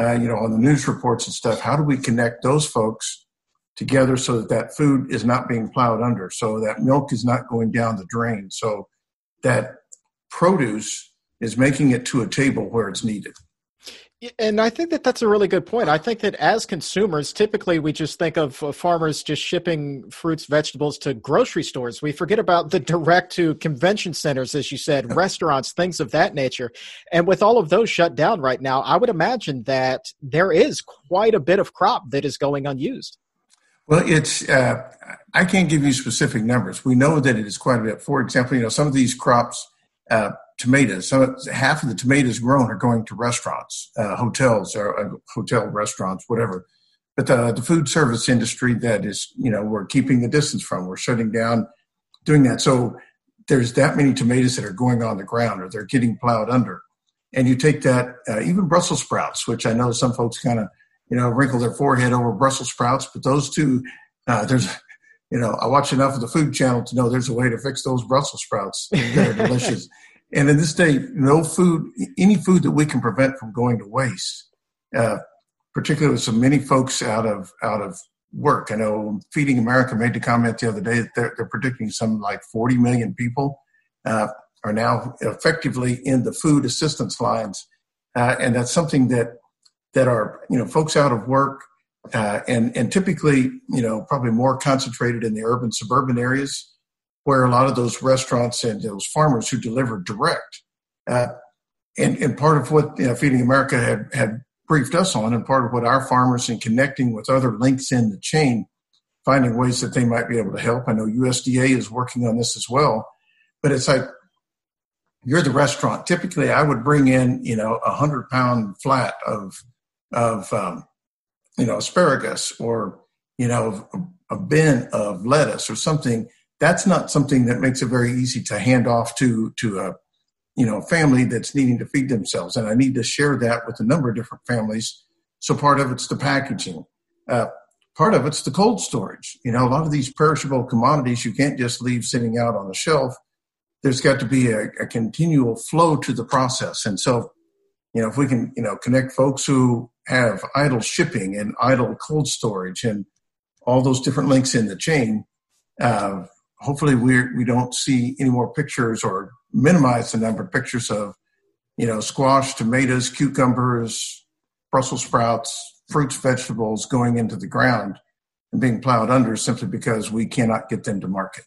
uh, you know, on the news reports and stuff, how do we connect those folks together so that that food is not being plowed under, so that milk is not going down the drain, so that produce is making it to a table where it's needed. And I think that that's a really good point. I think that as consumers, typically we just think of farmers just shipping fruits, vegetables to grocery stores. We forget about the direct to convention centers, as you said, restaurants, things of that nature. And with all of those shut down right now, I would imagine that there is quite a bit of crop that is going unused. Well, it's uh, I can't give you specific numbers. We know that it is quite a bit. For example, you know, some of these crops, uh, tomatoes. So half of the tomatoes grown are going to restaurants, uh, hotels, or uh, hotel restaurants, whatever. But the, the food service industry that is, you know, we're keeping the distance from, we're shutting down, doing that. So there's that many tomatoes that are going on the ground or they're getting plowed under. And you take that, uh, even Brussels sprouts, which I know some folks kind of, you know, wrinkle their forehead over Brussels sprouts, but those two, uh, there's, you know, I watch enough of the Food Channel to know there's a way to fix those Brussels sprouts. They're delicious. And in this day, no food, any food that we can prevent from going to waste, uh, particularly with so many folks out of out of work. I know Feeding America made the comment the other day that they're, they're predicting some like forty million people uh, are now effectively in the food assistance lines, uh, and that's something that that are you know folks out of work, uh, and and typically you know probably more concentrated in the urban suburban areas, where a lot of those restaurants and those farmers who deliver direct. Uh, and, and part of what you know, Feeding America had, had briefed us on, and part of what our farmers in connecting with other links in the chain, finding ways that they might be able to help. I know U S D A is working on this as well, but it's like, you're the restaurant. Typically I would bring in, you know, a hundred pound flat of, of, um, you know, asparagus or, you know, a bin of lettuce or something. That's not something that makes it very easy to hand off to to a you know family that's needing to feed themselves, and I need to share that with a number of different families. So part of it's the packaging, uh, part of it's the cold storage. You know, a lot of these perishable commodities you can't just leave sitting out on the shelf. There's got to be a, a continual flow to the process, and so you know if we can you know connect folks who have idle shipping and idle cold storage and all those different links in the chain. Uh, Hopefully we we don't see any more pictures or minimize the number of pictures of, you know, squash, tomatoes, cucumbers, Brussels sprouts, fruits, vegetables going into the ground and being plowed under simply because we cannot get them to market.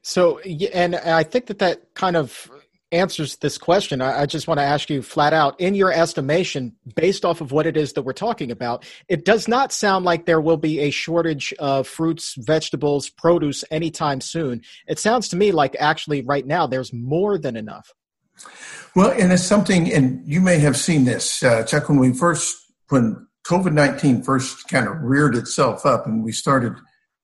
So, and I think that that kind of answers this question, I, I just want to ask you flat out, in your estimation, based off of what it is that we're talking about, it does not sound like there will be a shortage of fruits, vegetables, produce anytime soon. It sounds to me like actually right now there's more than enough. Well, and it's something, and you may have seen this, uh, Chuck, when we first, when COVID nineteen first kind of reared itself up and we started,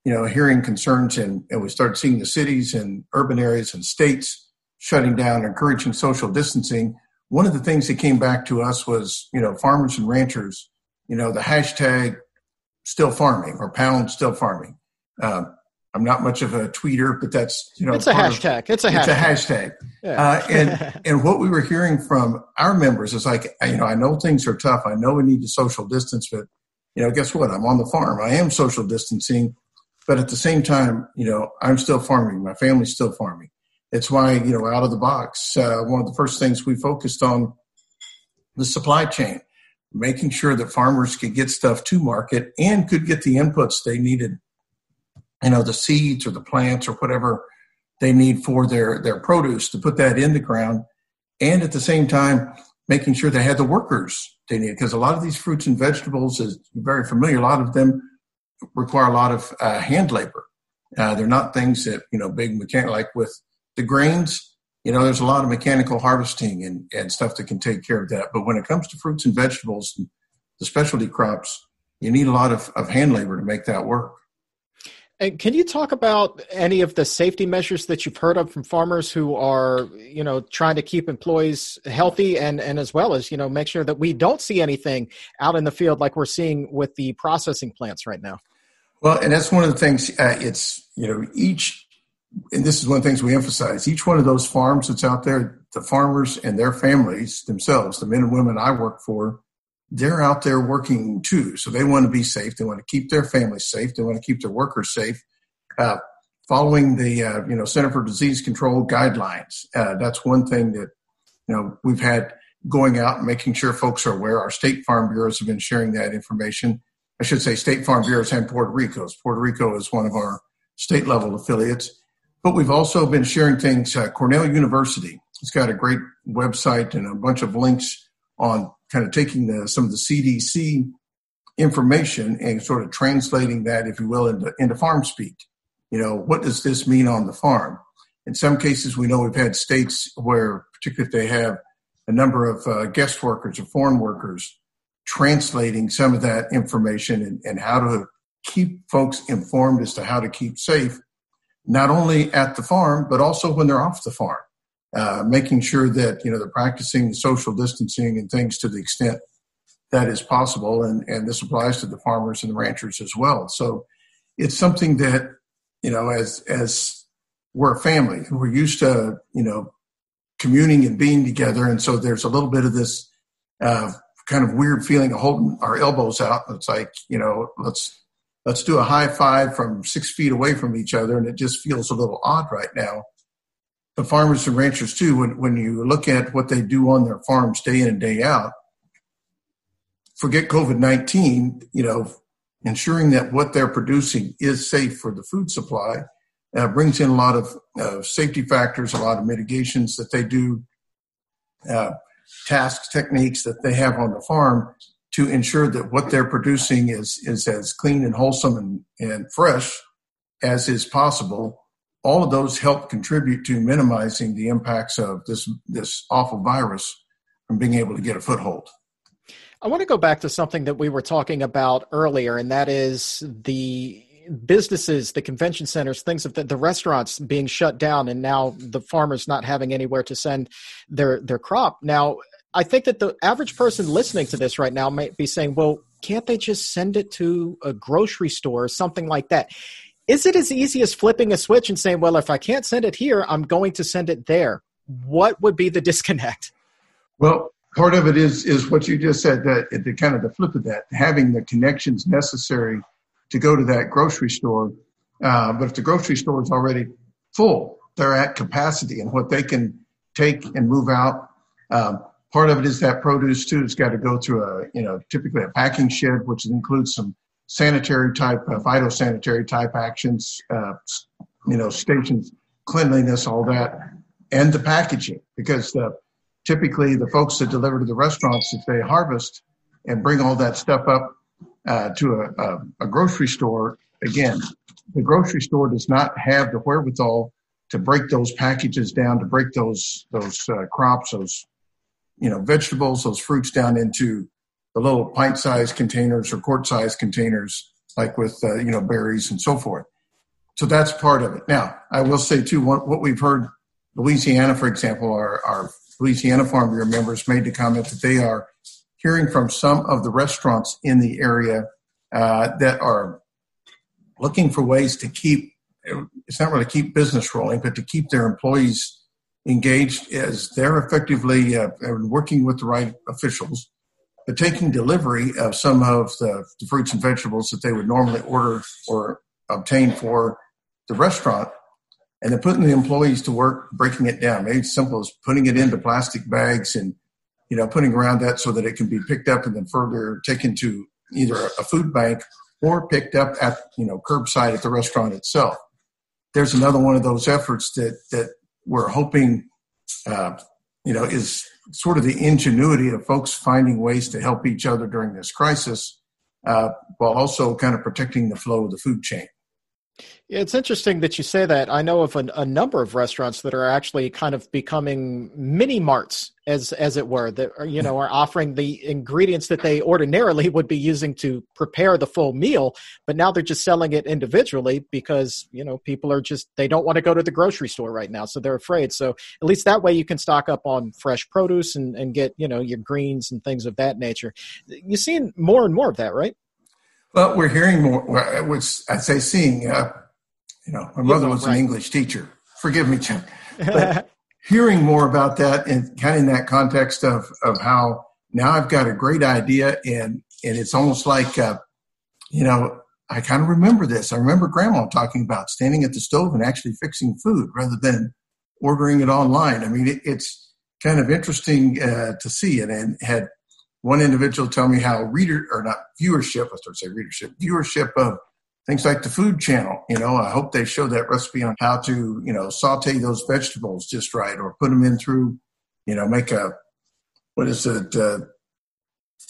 you know, hearing concerns and, and we started seeing the cities and urban areas and states shutting down, encouraging social distancing. One of the things that came back to us was, you know, farmers and ranchers, you know, the hashtag still farming or pound still farming. Um, I'm not much of a tweeter, but that's, you know, it's a hashtag. Of, it's a it's hashtag. It's a hashtag. Yeah. Uh, and, and what we were hearing from our members is like, you know, I know things are tough. I know we need to social distance, but, you know, guess what? I'm on the farm. I am social distancing, but at the same time, you know, I'm still farming. My family's still farming. It's why, you know, out of the box, uh, one of the first things we focused on the supply chain, making sure that farmers could get stuff to market and could get the inputs they needed, you know, the seeds or the plants or whatever they need for their, their produce, to put that in the ground. And at the same time, making sure they had the workers they needed, because a lot of these fruits and vegetables, is very familiar, a lot of them require a lot of uh, hand labor. Uh, they're not things that, you know, big mechanic, like with the grains, you know, there's a lot of mechanical harvesting and, and stuff that can take care of that. But when it comes to fruits and vegetables, the specialty crops, you need a lot of, of hand labor to make that work. And can you talk about any of the safety measures that you've heard of from farmers who are, you know, trying to keep employees healthy and, and as well as, you know, make sure that we don't see anything out in the field like we're seeing with the processing plants right now? Well, and that's one of the things, uh, it's, you know, each, and this is one of the things we emphasize, each one of those farms that's out there, the farmers and their families themselves, the men and women I work for, they're out there working too. So they want to be safe. They want to keep their families safe. They want to keep their workers safe. Uh, following the, uh, you know, Center for Disease Control guidelines. Uh, that's one thing that, you know, we've had going out and making sure folks are aware. Our state farm bureaus have been sharing that information. I should say state farm bureaus and Puerto Rico's. Puerto Rico is one of our state level affiliates, but we've also been sharing things. Uh, Cornell University, it's got a great website and a bunch of links on kind of taking the, some of the C D C information and sort of translating that, if you will, into, into farm speak. You know, what does this mean on the farm? In some cases, we know we've had states where, particularly if they have a number of uh, guest workers or foreign workers, translating some of that information and, and how to keep folks informed as to how to keep safe, not only at the farm, but also when they're off the farm. Uh, making sure that, you know, they're practicing social distancing and things to the extent that is possible. And, and this applies to the farmers and the ranchers as well. So it's something that, you know, as as we're a family, we're used to, you know, communing and being together. And so there's a little bit of this uh, kind of weird feeling of holding our elbows out. It's like, you know, let's let's do a high five from six feet away from each other. And it just feels a little odd right now. The farmers and ranchers too, when, when you look at what they do on their farms day in and day out, forget COVID nineteen, you know, ensuring that what they're producing is safe for the food supply uh, brings in a lot of uh, safety factors, a lot of mitigations that they do, uh, tasks, techniques that they have on the farm to ensure that what they're producing is, is as clean and wholesome and, and fresh as is possible. All of those help contribute to minimizing the impacts of this, this awful virus from being able to get a foothold. I want to go back to something that we were talking about earlier, and that is the businesses, the convention centers, things of the, the restaurants being shut down, and now the farmers not having anywhere to send their, their crop. Now, I think that the average person listening to this right now might be saying, well, can't they just send it to a grocery store or something like that? Is it as easy as flipping a switch and saying, well, if I can't send it here, I'm going to send it there? What would be the disconnect? Well, part of it is is what you just said, that the kind of the flip of that, having the connections necessary to go to that grocery store. Uh, but if the grocery store is already full, they're at capacity and what they can take and move out. Um, part of it is that produce too. It's got to go through a, you know, typically a packing shed, which includes some sanitary type, uh, phytosanitary type actions, uh, you know, stations, cleanliness, all that. and the packaging, because the, typically the folks that deliver to the restaurants, if they harvest and bring all that stuff up uh, to a, a, a grocery store, again, the grocery store does not have the wherewithal to break those packages down, to break those those uh, crops, those you know vegetables, those fruits down into the little pint-sized containers or quart-sized containers, like with uh, you know berries and so forth. So that's part of it. Now, I will say too, what, what we've heard, Louisiana, for example, our, our Louisiana Farm Bureau members made the comment that they are hearing from some of the restaurants in the area uh, that are looking for ways to keep, it's not really keep business rolling, but to keep their employees engaged as they're effectively uh, working with the right officials, but taking delivery of some of the, the fruits and vegetables that they would normally order or obtain for the restaurant, and then putting the employees to work, breaking it down. Maybe it's simple as putting it into plastic bags and, you know, putting around that so that it can be picked up and then further taken to either a food bank or picked up at, you know, curbside at the restaurant itself. There's another one of those efforts that, that we're hoping, uh, you know, is sort of the ingenuity of folks finding ways to help each other during this crisis, uh, while also kind of protecting the flow of the food chain. It's interesting that you say that. I know of an, a number of restaurants that are actually kind of becoming mini marts, as as it were, that are, you know, are offering the ingredients that they ordinarily would be using to prepare the full meal, but now they're just selling it individually because, you know, people are just, they don't want to go to the grocery store right now, so they're afraid. So at least that way you can stock up on fresh produce and, and get, you know, your greens and things of that nature. You're seeing more and more of that, right? Well, we're hearing more, which I'd say seeing, uh, you know, my mother was an English teacher. Forgive me, Chuck. But hearing more about that and kind of in that context of, of how now I've got a great idea and, and it's almost like, uh, you know, I kind of remember this. I remember Grandma talking about standing at the stove and actually fixing food rather than ordering it online. I mean, it, it's kind of interesting uh, to see it, and had one individual tell me how reader or not viewership, I start to say readership, viewership of things like the Food Channel. You know, I hope they show that recipe on how to, you know, saute those vegetables just right, or put them in through, you know, make a, what is it, uh,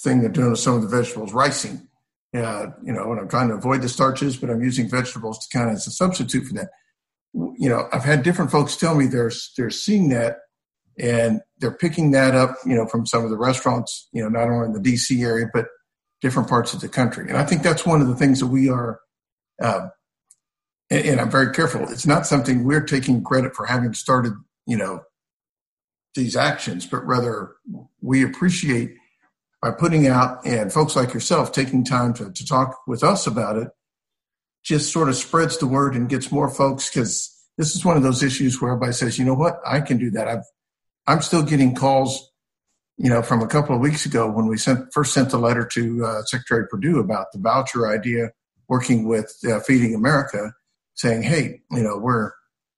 thing they're doing with some of the vegetables, ricing. Uh, you know, and I'm trying to avoid the starches, but I'm using vegetables to kind of as a substitute for that. You know, I've had different folks tell me they're they're seeing that. And they're picking that up, you know, from some of the restaurants, you know, not only in the D C area, but different parts of the country. And I think that's one of the things that we are, uh, and, and I'm very careful. It's not something we're taking credit for having started, you know, these actions, but rather we appreciate by putting out and folks like yourself taking time to, to talk with us about it, just sort of spreads the word and gets more folks, because this is one of those issues where everybody says, you know what, I can do that. I've I'm still getting calls, you know, from a couple of weeks ago when we sent first sent the letter to uh, Secretary Perdue about the voucher idea, working with uh, Feeding America, saying, hey, you know, we're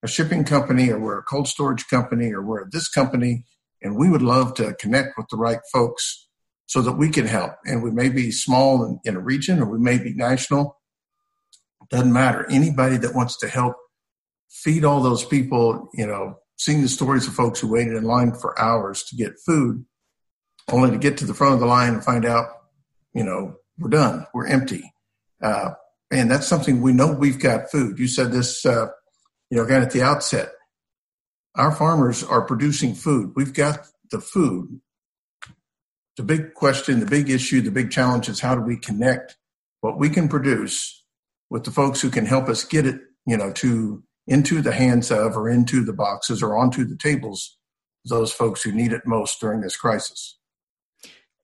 a shipping company, or we're a cold storage company, or we're this company, and we would love to connect with the right folks so that we can help. And we may be small in, in a region, or we may be national. Doesn't matter. Anybody that wants to help feed all those people, you know, seeing the stories of folks who waited in line for hours to get food, only to get to the front of the line and find out, you know, we're done, we're empty. Uh, and that's something we know, we've got food. You said this, uh, you know, again at the outset, our farmers are producing food. We've got the food. The big question, the big issue, the big challenge is how do we connect what we can produce with the folks who can help us get it, you know, to into the hands of, or into the boxes, or onto the tables, those folks who need it most during this crisis.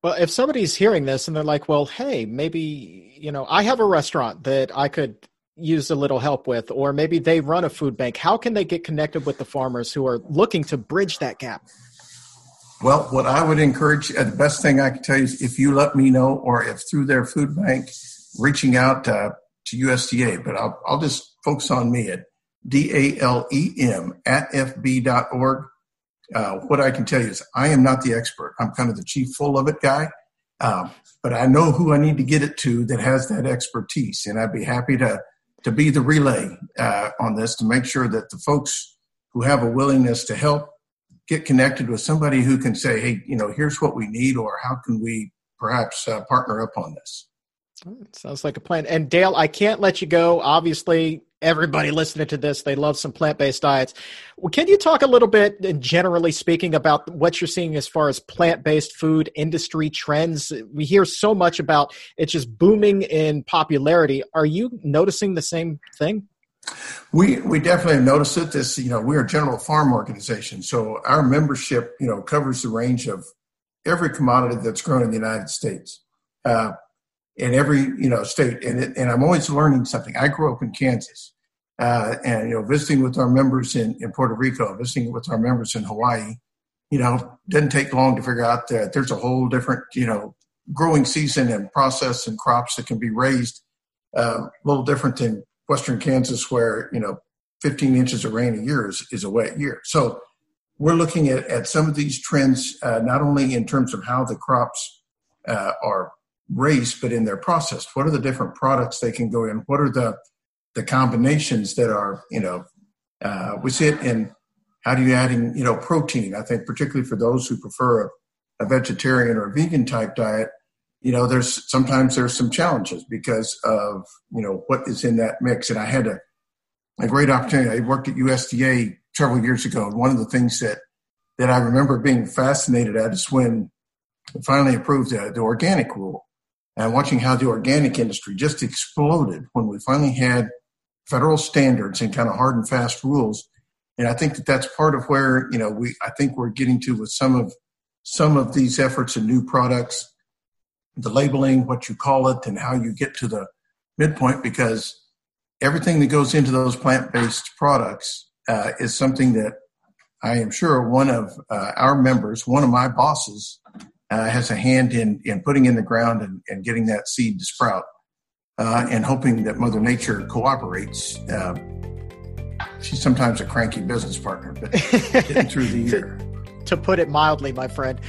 Well, if somebody's hearing this and they're like, well, hey, maybe, you know, I have a restaurant that I could use a little help with, or maybe they run a food bank, how can they get connected with the farmers who are looking to bridge that gap? Well, what I would encourage, uh, the best thing I can tell you is if you let me know, or if through their food bank, reaching out uh, to U S D A, but I'll, I'll just focus on me at D A L E M at F B dot org. Uh, what I can tell you is I am not the expert. I'm kind of the chief full of it guy, um, but I know who I need to get it to that has that expertise. And I'd be happy to, to be the relay uh, on this to make sure that the folks who have a willingness to help, get connected with somebody who can say, hey, you know, here's what we need, or how can we perhaps uh, partner up on this. Sounds like a plan. And Dale, I can't let you go. Obviously, everybody listening to this, they love some plant-based diets. Well, can you talk a little bit, generally speaking, about what you're seeing as far as plant-based food industry trends? We hear so much about it's just booming in popularity. Are you noticing the same thing? We we definitely notice it. This, you know, we're a general farm organization, so our membership, you know, covers the range of every commodity that's grown in the United States. Uh, in every, you know, state. And it, and I'm always learning something. I grew up in Kansas, uh, and, you know, visiting with our members in, in Puerto Rico, visiting with our members in Hawaii, you know, doesn't take long to figure out that there's a whole different, you know, growing season and process and crops that can be raised, uh, a little different than Western Kansas, where, you know, fifteen inches of rain a year is, is a wet year. So we're looking at, at some of these trends, uh, not only in terms of how the crops uh, are raised, but in their process. What are the different products they can go in? What are the the combinations that are, you know, uh, we see it in how do you adding, you know, protein. I think particularly for those who prefer a, a vegetarian or a vegan type diet, you know, there's sometimes there's some challenges because of, you know, what is in that mix. And I had a, a great opportunity. I worked at U S D A several years ago. And one of the things that, that I remember being fascinated at is when we finally approved the, the organic rule, and watching how the organic industry just exploded when we finally had federal standards and kind of hard and fast rules. And I think that that's part of where, you know, we, I think we're getting to with some of, some of these efforts and new products, the labeling, what you call it, and how you get to the midpoint, because everything that goes into those plant-based products uh, is something that I am sure one of uh, our members, one of my bosses, Uh, has a hand in, in putting in the ground and, and getting that seed to sprout uh, and hoping that Mother Nature cooperates. Uh, she's sometimes a cranky business partner, but getting through the year. To put it mildly, my friend.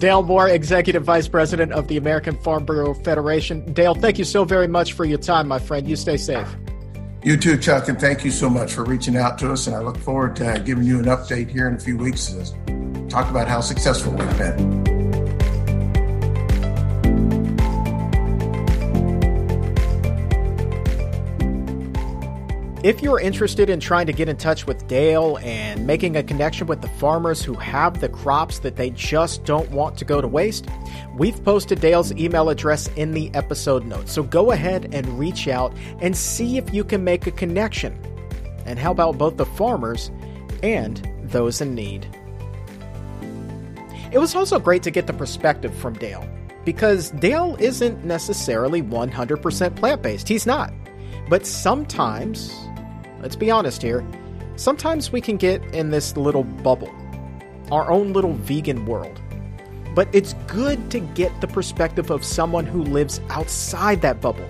Dale Moore, Executive Vice President of the American Farm Bureau Federation. Dale, thank you so very much for your time, my friend. You stay safe. You too, Chuck, and thank you so much for reaching out to us. And I look forward to giving you an update here in a few weeks to talk about how successful we've been. If you're interested in trying to get in touch with Dale and making a connection with the farmers who have the crops that they just don't want to go to waste, we've posted Dale's email address in the episode notes. So go ahead and reach out and see if you can make a connection. And how about both the farmers and those in need? It was also great to get the perspective from Dale, because Dale isn't necessarily one hundred percent plant-based. He's not. But sometimes... let's be honest here. Sometimes we can get in this little bubble, our own little vegan world. But it's good to get the perspective of someone who lives outside that bubble,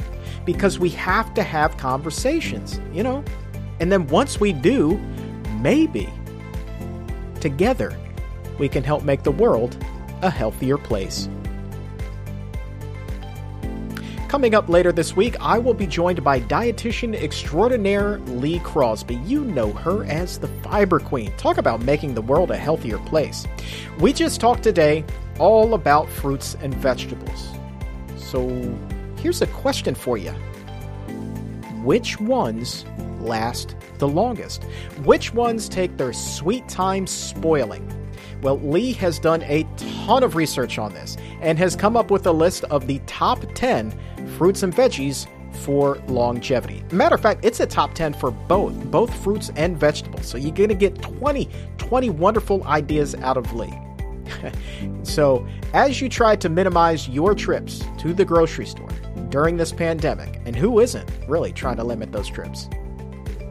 because we have to have conversations, you know? And then once we do, maybe together we can help make the world a healthier place. Coming up later this week, I will be joined by dietitian extraordinaire Lee Crosby. You know her as the Fiber Queen. Talk about making the world a healthier place. We just talked today all about fruits and vegetables. So here's a question for you. Which ones last the longest? Which ones take their sweet time spoiling? Well, Lee has done a ton of research on this and has come up with a list of the top ten fruits and veggies for longevity. Matter of fact, it's a top ten for both, both fruits and vegetables. So you're going to get twenty, twenty wonderful ideas out of Lee. So as you try to minimize your trips to the grocery store during this pandemic, and who isn't really trying to limit those trips?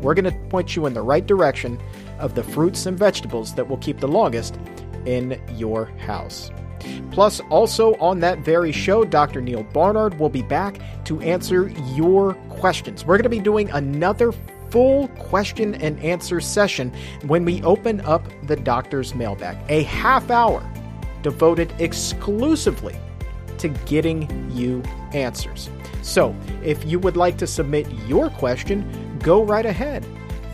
We're going to point you in the right direction of the fruits and vegetables that will keep the longest in your house. Plus, also on that very show, Doctor Neil Barnard will be back to answer your questions. We're going to be doing another full question and answer session when we open up the doctor's mailbag, a half hour devoted exclusively to getting you answers. So if you would like to submit your question, go right ahead.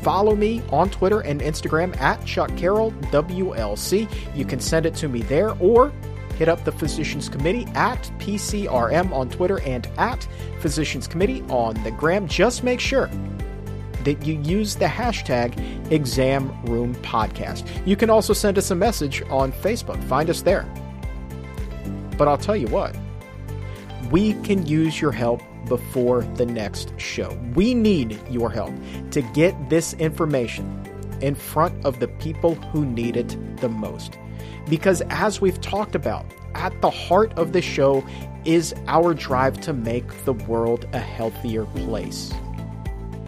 Follow me on Twitter and Instagram at Chuck Carroll W L C. You can send it to me there, or hit up the Physicians Committee at P C R M on Twitter and at Physicians Committee on the gram. Just make sure that you use the hashtag Exam Room Podcast. You can also send us a message on Facebook. Find us there. But I'll tell you what, we can use your help before the next show. We need your help to get this information in front of the people who need it the most. Because as we've talked about, at the heart of the show is our drive to make the world a healthier place.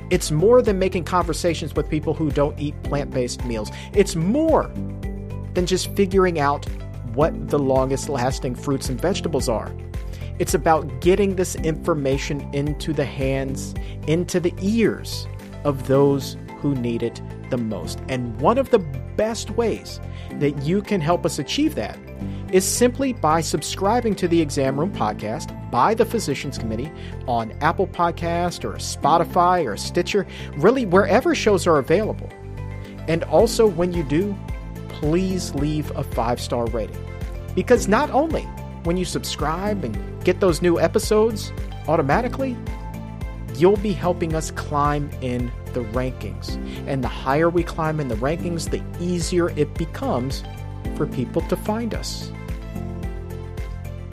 It's more than making conversations with people who don't eat plant-based meals. It's more than just figuring out what the longest-lasting fruits and vegetables are. It's about getting this information into the hands, into the ears of those who need it the most. And one of the best ways that you can help us achieve that is simply by subscribing to the Exam Room Podcast by the Physicians Committee on Apple Podcast or Spotify or Stitcher, really wherever shows are available. And also when you do, please leave a five-star rating. Because not only when you subscribe and get those new episodes automatically, you'll be helping us climb in the rankings. And the higher we climb in the rankings, the easier it becomes for people to find us.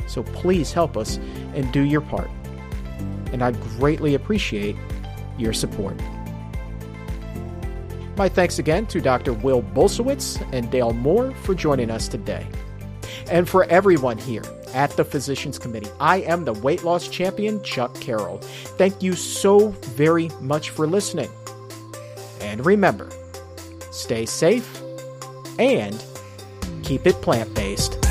So please help us and do your part. And I'd greatly appreciate your support. My thanks again to Doctor Will Bulsiewicz and Dale Moore for joining us today. And for everyone here at the Physicians Committee, I am the weight loss champion, Chuck Carroll. Thank you so very much for listening. And remember, stay safe and keep it plant-based.